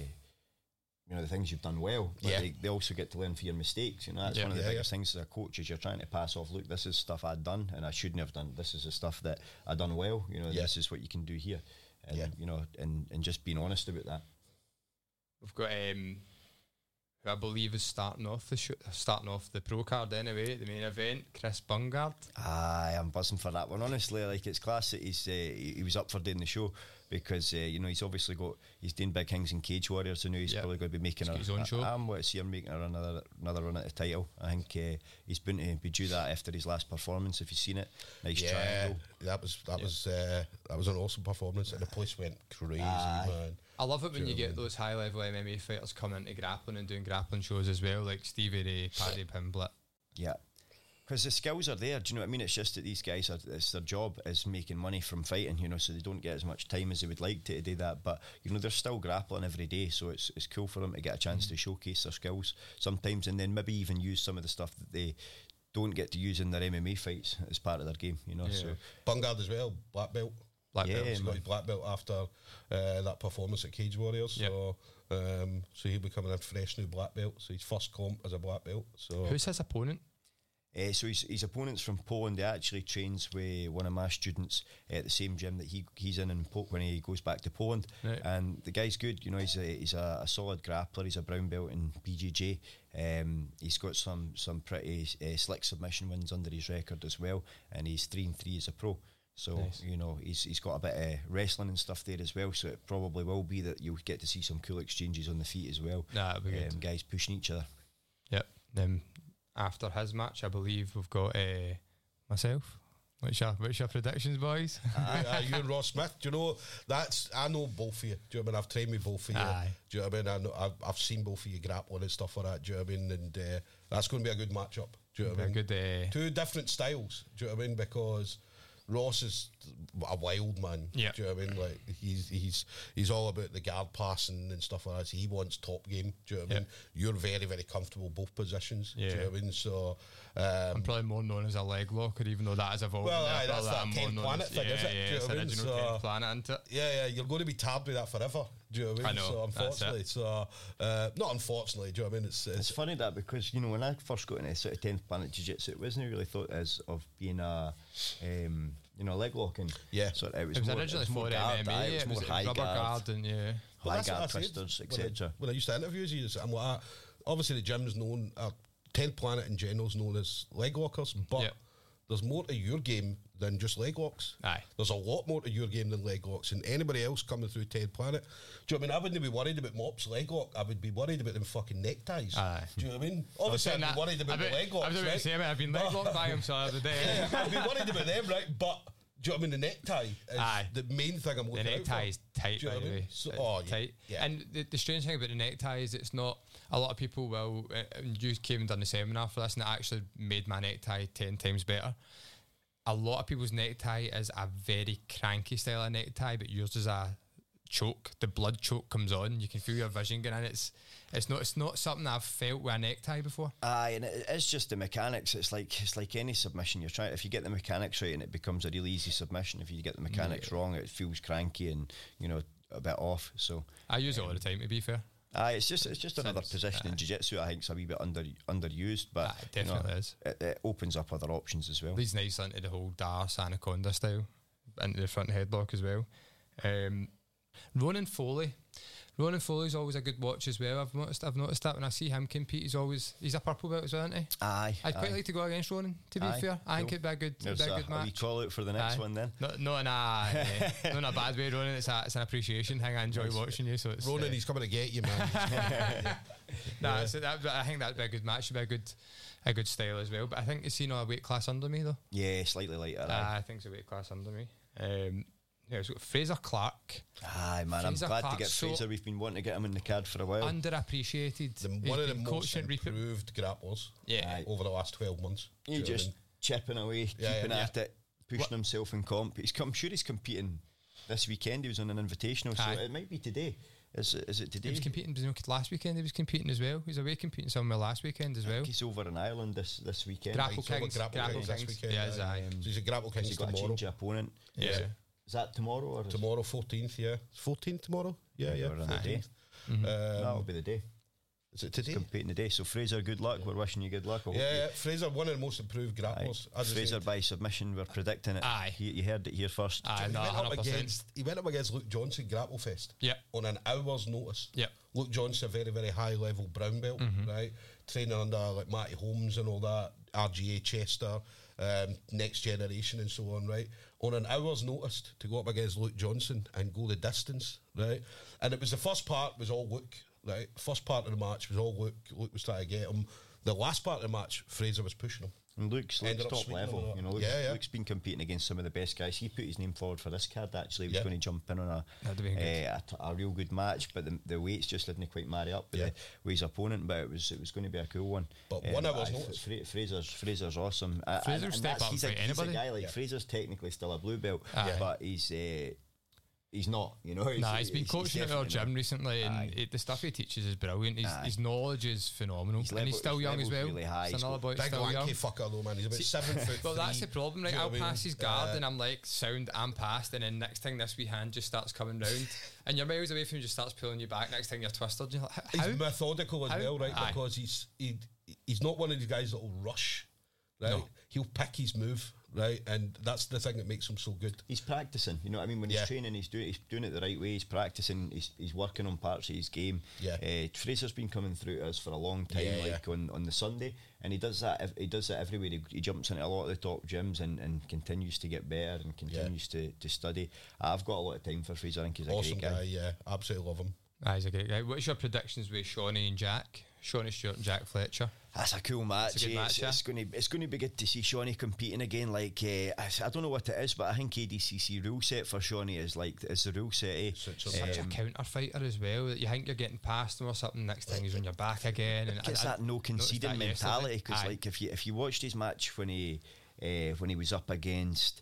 you know, the things you've done well, but yeah. they, they also get to learn for your mistakes. You know, that's yeah, one of the yeah, biggest yeah. things as a coach is you're trying to pass off, look, this is stuff I've done and I shouldn't have done. This is the stuff that I've done well. You know, yeah. this is what you can do here. And, yeah. you know, and, and just being honest about that. We've got, um, who I believe is starting off the sh- starting off the pro card anyway, the main event, Chris Bungard. Aye, I'm buzzing for that one. Honestly, like, it's class that he's, uh, he was up for doing the show. Because uh, you know, he's obviously got he's doing big things in Cage Warriors, so now he's yep. probably going to be making her, his own show. I'm going to see him making her another another run at the title. I think uh, he's going to be due that after his last performance. If you've seen it, nice yeah, triangle. That was that yeah. was uh, that was an awesome performance, and the place went crazy. Uh, man. I love it when Do you, you get mean? those high level M M A fighters coming into grappling and doing grappling shows as well, like Stevie Ray, Paddy Pimblett. Yeah. Because the skills are there, do you know what I mean? It's just that these guys, are, it's their job is making money from fighting, you know, so they don't get as much time as they would like to, to do that. But, you know, they're still grappling every day, so it's it's cool for them to get a chance mm-hmm. to showcase their skills sometimes and then maybe even use some of the stuff that they don't get to use in their M M A fights as part of their game, you know. Yeah. So Bungard as well, black belt. Black yeah, belt, he's got his black belt after uh, that performance at Cage Warriors, yep. so... Um, so he'll be coming in fresh new black belt, so his first comp as a black belt. So who's his opponent? Uh, so his, his opponent's from Poland. He actually trains with one of my students at the same gym that he he's in, in po- when he goes back to Poland. Right. And the guy's good. You know, he's a, he's a, a solid grappler. He's a brown belt in B J J. Um, he's got some some pretty uh, slick submission wins under his record as well. And he's three and three as a pro. So nice. You know, he's he's got a bit of wrestling and stuff there as well, so it probably will be that you'll get to see some cool exchanges on the feet as well. Nah, that'd be um, good. Guys pushing each other. Yep. Um, after his match, I believe we've got uh, myself. What's your, what's your predictions, boys? Aye, aye, you and Ross Smith. Do you know, that's, I know both of you. Do you know what I mean? I've trained with both of you. Aye. Do you know what I mean? I know, I've, I've seen both of you grappling and stuff like that. Do you know what I mean? And uh, that's going to be a good matchup. Do you know what I mean? Good, uh, two different styles. Do you know what I mean? Because Ross is a wild man. Yep. Do you know what I mean? Like, he's he's he's all about the guard passing and stuff like that. He wants top game. Do you know what yep. I mean? You're very, very comfortable both positions. Yeah. Do you know what I mean? So um, I'm probably more known as a leg locker, even though that is evolving. Well, aye, that's that, that tenth planet thing, yeah, is it? Yeah, do you know what I mean? Original tenth planet, isn't it? Yeah, yeah. You're going to be tabbed with that forever. Do you know what I mean? I know. So unfortunately, so uh, not unfortunately. Do you know what I mean? It's, it's, it's funny that, because you know, when I first got into sort of tenth planet jiu-jitsu, it wasn't really thought as of being a um, you know, leg locking. Yeah. So it was, it was more, originally it was more for guard, M M A. Eye, it was it more was high guard, garden, yeah. High guard twisters, et cetera. When I used to interview you, I'm like, obviously the gym's known, uh, tenth planet in general is known as leg lockers, but yep. there's more to your game than just leg locks. Aye. There's a lot more to your game than leg locks, and anybody else coming through tenth planet. Do you know what I mean? I wouldn't be worried about Mop's leg lock. I would be worried about them fucking neckties. Aye. Do you know what I mean? Obviously, I'd be worried about the leg locks. I was about to say, I've been leg locked by him, so I would be worried about them, right? But do you know what I mean? The necktie is Aye. the main thing I'm looking at. The necktie is tight, by the way. So, oh, yeah, tight. Yeah. And the, the strange thing about the necktie is it's not, a lot of people will, uh, you came and done the seminar for this and it actually made my necktie ten times better. A lot of people's necktie is a very cranky style of necktie, but yours is a choke, the blood choke comes on, you can feel your vision going in. It's it's not it's not something I've felt with a necktie before. Aye, and it, it's just the mechanics. It's like it's like any submission you're trying. If you get the mechanics right, and it becomes a real easy submission. If you get the mechanics yeah. wrong, it feels cranky and, you know, a bit off. So I use um, it all the time, to be fair. Aye, it's just it's just another Sounds, position uh, in jiu-jitsu. I think it's a wee bit under underused, but ah, it definitely you know, is. It, it opens up other options as well. Leads nice into the whole Dars Anaconda style, into the front headlock as well. Um, Ronan Foley, Ronan Foley's always a good watch as well. I've noticed. I've noticed that when I see him compete, he's always he's a purple belt as well, isn't he? Aye, I'd quite aye. like to go against Ronan. To be aye. fair, I think cool. it'd be a good, be a good a, match. We call it for the next aye. one then. Not no, in a not in a bad way, Ronan. It's a, it's an appreciation thing. I enjoy watching you. So it's, Ronan, uh, he's coming to get you, man. yeah. Nah, yeah. So that, I think that'd be a good match. It'd be a good, a good style as well. But I think he's seen a weight class under me though. Yeah, slightly lighter. Aye, I think it's a weight class under me. Um, Yeah, so Fraser Clark. Aye, man, Fraser I'm glad Clark. to get Fraser. So, we've been wanting to get him in the card for a while. Underappreciated. The, one of the most improved rep- grapplers yeah. over the last twelve months. He's just mean? chipping away, yeah, keeping yeah, at yeah. it, pushing what? himself in comp. He's, I'm sure he's competing this weekend. He was on an invitational, so Aye. it might be today. Is it, is it today? He was competing last weekend. He was competing as well. He was away competing somewhere last weekend as well. I think he's over in Ireland this, this weekend. Grapple right? Kings. Grapple, grapple Kings. Kings. This weekend, yeah, yeah. Um, so he's a Grapple Kings he's tomorrow. He's got to change your opponent. Yeah. Is that tomorrow? Or tomorrow, fourteenth, yeah. fourteenth tomorrow? Yeah, yeah. fourteenth. Mm-hmm. Um, That'll be the day. Is it today? It's competing today. So, Fraser, good luck. Yeah. We're wishing you good luck. Yeah, yeah, Fraser, one of the most improved grapplers. Fraser, by submission, we're predicting it. Aye. He, you heard it here first. Aye, he, no, went up against, he went up against Luke Johnson, Grapple Fest. Yep. On an hour's notice. Yep. Luke Johnson, a very, very high-level brown belt, mm-hmm. right? Training under, like, Matty Holmes and all that, R G A Chester, Um, next generation and so on, right? On an hour's notice to go up against Luke Johnson and go the distance, right? And it was the first part was all Luke, right? First part of the match was all Luke. Luke was trying to get him. The last part of the match, Fraser was pushing him. And Luke's like top level, you know. Luke's, yeah, yeah. Luke's been competing against some of the best guys. He put his name forward for this card. Actually, he was yeah. going to jump in on a uh, a, t- a real good match, but the, the weights just didn't quite marry up with, yeah. the, with his opponent. But it was it was going to be a cool one. But um, one hour's notice. Fra- Fraser's Fraser's awesome. Uh, Fraser's and, and step up he's, for a, anybody. he's a guy like yeah. Fraser's technically still a blue belt, ah, yeah. but he's. Uh, He's not, you know. He's, nah, he's been he's, coaching he's at our gym recently, and it, the stuff he teaches is brilliant. His, his knowledge is phenomenal, he's and level, he's still young as well. Really high. He's another boy big still young. Fucker though, man. He's about seven foot. Well, that's the problem, right? I'll pass his guard, uh, and I'm like, sound, I'm past, and then next thing this wee hand just starts coming round, and you're miles away from him, just starts pulling you back. Next thing you're twisted. You're like, how? He's methodical as how? well, right? Aye. Because he's he, he's not one of these guys that will rush. Right, no. He'll pick his move. Right, and that's the thing that makes him so good. He's practicing, you know what I mean? When he's yeah. training, he's doing he's doing it the right way. He's practicing. He's he's working on parts of his game. Yeah, uh, Fraser's been coming through to us for a long time, yeah, like yeah. on on the Sunday, and he does that. He does that everywhere. He, he jumps into a lot of the top gyms and, and continues to get better and continues yeah. to, to study. I've got a lot of time for Fraser. I think he's a awesome great guy. guy. Yeah, absolutely love him. Ah, he's a great guy. What's your predictions with Shawny and Jack? Shawny Stewart and Jack Fletcher. That's a cool match. A eh? match it's, yeah? it's going to it's going to be good to see Shawny competing again. Like uh, I, I don't know what it is, but I think A D C C rule set for Shawny is like is the rule set. Eh? So it's um, such a counter fighter as well. You think you're getting past him or something. Next thing he's on your back again. And it's I, that no conceding that mentality. Because like if you if you watched his match when he uh, when he was up against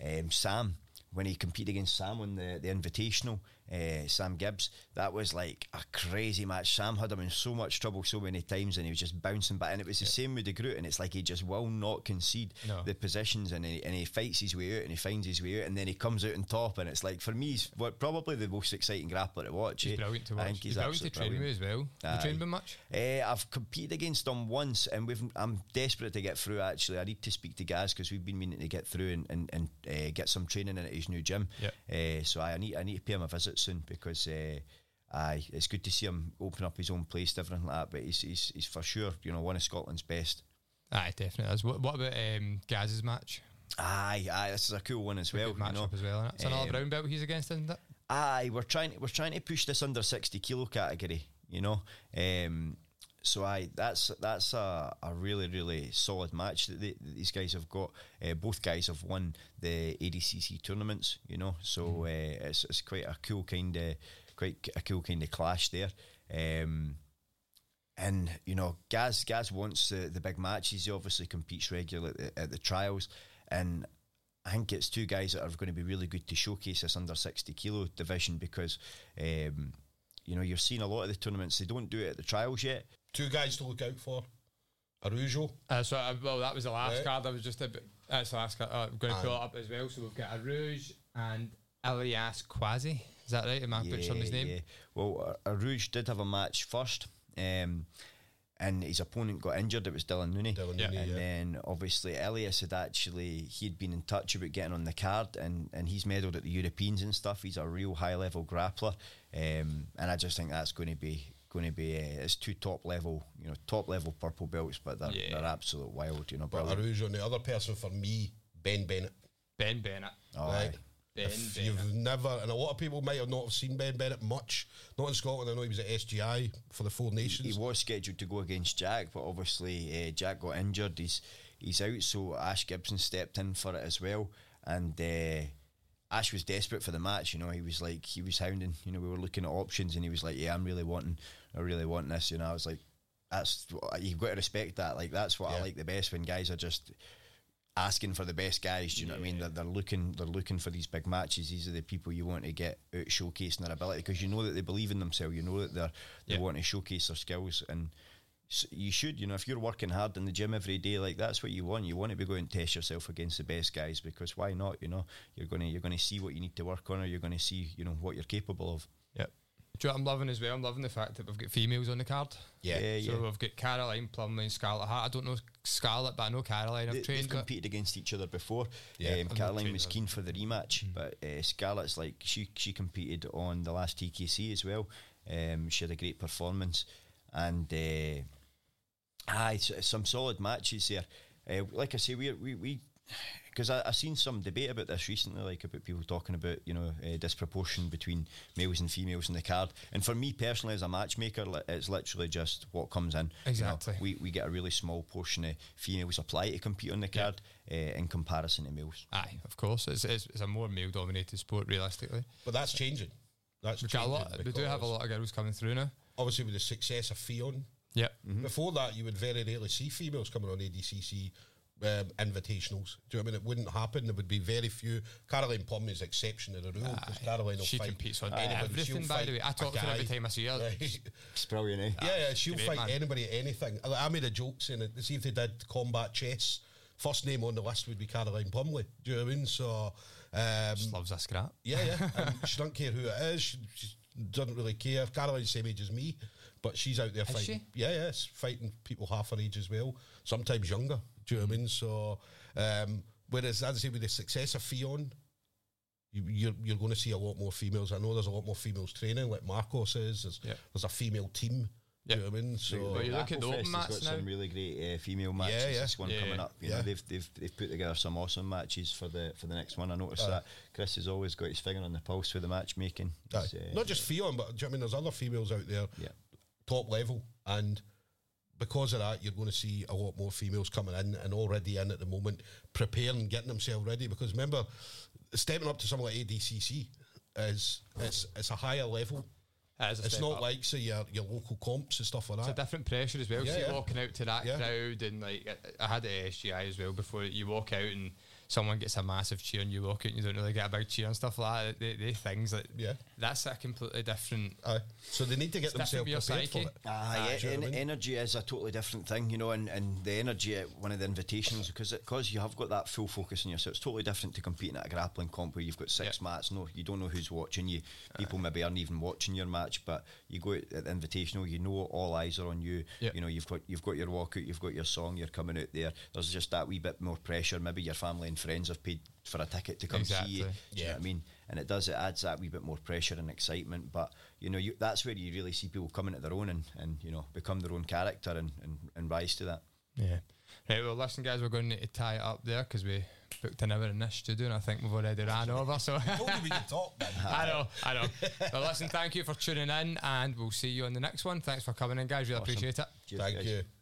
um, Sam. When he competed against Sam on the, the Invitational, uh, Sam Gibbs, that was like a crazy match. Sam had him in so much trouble so many times, and he was just bouncing back. And it was the yeah. same with De Groot, and it's like he just will not concede no. the positions, and he, and he fights his way out, and he finds his way out, and then he comes out on top. And it's like, for me, he's what, probably the most exciting grappler to watch. He's eh? brilliant to watch. I think he's, he's brilliant to train brilliant. with as well. Have you trained him much? Uh, I've competed against him once, and we've, I'm desperate to get through, actually. I need to speak to Gaz, because we've been meaning to get through and, and, and uh, get some training in it. New gym, yep. uh, so I need I need to pay him a visit soon, because uh, I it's good to see him open up his own place and everything like that. But he's he's, he's for sure, you know, one of Scotland's best. Aye, definitely is. What, what about um, Gaz's match? Aye, aye, this is a cool one as well. Good match you know. up as well. Isn't it? It's um, another brown belt he's against, isn't it? Aye, we're trying we're trying to push this under sixty kilo category, you know. Um, So I that's that's a, a really really solid match that, they, that these guys have got. Uh, both guys have won the A D C C tournaments, you know. So mm-hmm. uh, it's it's quite a cool kind of quite a cool kind of clash there. Um, and you know, Gaz Gaz wants the, the big matches. He obviously competes regularly at the, at the trials, and I think it's two guys that are going to be really good to showcase this under sixty kilo division because, um, you know, you're seeing a lot of the tournaments, they don't do it at the trials yet. Two guys to look out for. Arujo. Uh, so, uh, well, that was the last right. card. I was just a bit, that's the last card. Uh, I'm going to and pull it up as well. So we've got Arujo and Elias Quasi. Is that right? Am I yeah, putting somebody's name? Yeah. Well, Arujo did have a match first. Um, And his opponent got injured. It was Dylan Nooney. Dylan yeah. Nooney, and yeah. then obviously Elias had actually he'd been in touch about getting on the card, and, and he's medalled at the Europeans and stuff. He's a real high level grappler, um, and I just think that's going to be going to be uh, it's two top level, you know, top level purple belts, but they're yeah. they're absolute wild, you know. But Arujo, the other person for me, Ben Bennett. Ben Bennett. Oh, right. Aye. Ben if Bennett. You've never, and a lot of people might have not have seen Ben Bennett much, not in Scotland. I know he was at S G I for the Four Nations. He, he was scheduled to go against Jack, but obviously uh, Jack got injured. He's he's out, so Ash Gibson stepped in for it as well. And uh, Ash was desperate for the match. You know, he was like he was hounding. You know, we were looking at options, and he was like, "Yeah, I'm really wanting, I really want this." You know, I was like, "That's you've got to respect that. Like that's what yeah. I like the best when guys are just." Asking for the best guys, do you know yeah. what I mean? They're, they're looking, they're looking for these big matches. These are the people you want to get out showcasing their ability because you know that they believe in themselves. You know that they're they yeah. want to showcase their skills, and so you should. You know, if you're working hard in the gym every day, like that's what you want. You want to be going to test yourself against the best guys because why not? You know, you're gonna you're gonna see what you need to work on, or you're gonna see you know what you're capable of. Yeah. Do you know what I'm loving as well? I'm loving the fact that we've got females on the card. Yeah, yeah. So yeah. we've got Caroline Plumley and Scarlett Hart. I don't know Scarlett, but I know Caroline. I've they, trained. They've competed it. against each other before. Yeah, um, Caroline was keen for the rematch, mm. but uh, Scarlett's like she she competed on the last T K C as well. Um, she had a great performance, and uh, aye, some solid matches there. Uh, like I say, we we we. Because I, I seen some debate about this recently, like about people talking about you know uh, disproportion between males and females in the card. And for me personally, as a matchmaker, li- it's literally just what comes in. Exactly. You know, we we get a really small portion of females apply to compete on the card yeah. uh, in comparison to males. Aye, of course, it's it's, it's a more male-dominated sport realistically. But that's changing. That's Which changing a lot. We do have a lot of girls coming through now. Obviously, with the success of Fion. Yeah. Mm-hmm. Before that, you would very rarely see females coming on A D C C. Um, invitationals. Do you know what I mean? It wouldn't happen. There would be very few. Caroline Plumley is an exception to the rule because Caroline will she fight. She competes on anybody. Everything, by the way. I talk to her every time I see her. Right. It's brilliant, eh? Yeah, yeah. She'll Great fight man. anybody, anything. I, I made a joke saying that see if they did combat chess, first name on the list would be Caroline Plumley. Do you know what I mean? So, um, she loves a scrap. Yeah, yeah. And she doesn't care who it is. She, she doesn't really care. Caroline's the same age as me, but she's out there is fighting. She? Yeah, yeah. Fighting people half her age as well, sometimes younger. Do you know what I mean? So, um, whereas I'd say with the success of Fion, you, you're you're going to see a lot more females. I know there's a lot more females training, like Marcos is. There's, yep. there's a female team. Yep. Do you know what I mean? So, well, you look at the open match now. Some really great uh, female matches. Yeah, yeah. This one yeah, coming yeah. up, you yeah. know, they've they've they've put together some awesome matches for the for the next one. I noticed uh, that Chris has always got his finger on the pulse with the matchmaking. Uh, not just Fion, but do you know what I mean? There's other females out there, yeah. top level, and. Because of that, you're going to see a lot more females coming in and already in at the moment, preparing, getting themselves ready. Because remember, stepping up to something like A D C C is it's it's a higher level. It is a it's not up. like say your your local comps and stuff like that. It's a different pressure as well. Yeah, so you're yeah. walking out to that yeah. crowd and like I had at S G I as well. Before you walk out and someone gets a massive cheer and you walk out and you don't really get a big cheer and stuff like that. They, they things like yeah. that's a completely different. Aye. So they need to get themselves prepared for it. Ah, yeah, en- energy is a totally different thing, you know, and, and the energy at one of the invitations because because you have got that full focus on yourself. It's totally different to competing at a grappling comp where you've got six yeah. mats. No, you don't know who's watching you. People Aye. maybe aren't even watching your match. But you go at the invitational, you know all eyes are on you. Yep. You know you've got you've got your walkout, you've got your song, you're coming out there. There's just that wee bit more pressure. Maybe your family and friends have paid for a ticket to come exactly. see you. Yeah. You know what I mean? And it does it adds that wee bit more pressure and excitement. But you know you, that's where you really see people coming at their own and, and you know become their own character and, and, and rise to that. Yeah. Right. Well, listen, guys, we're going to need to tie it up there because we. Booked an hour in this studio and I think we've already ran over so we can talk, I know I know well listen, thank you for tuning in and we'll see you on the next one. Thanks for coming in, guys, really awesome. appreciate it. Cheers, thank guys. you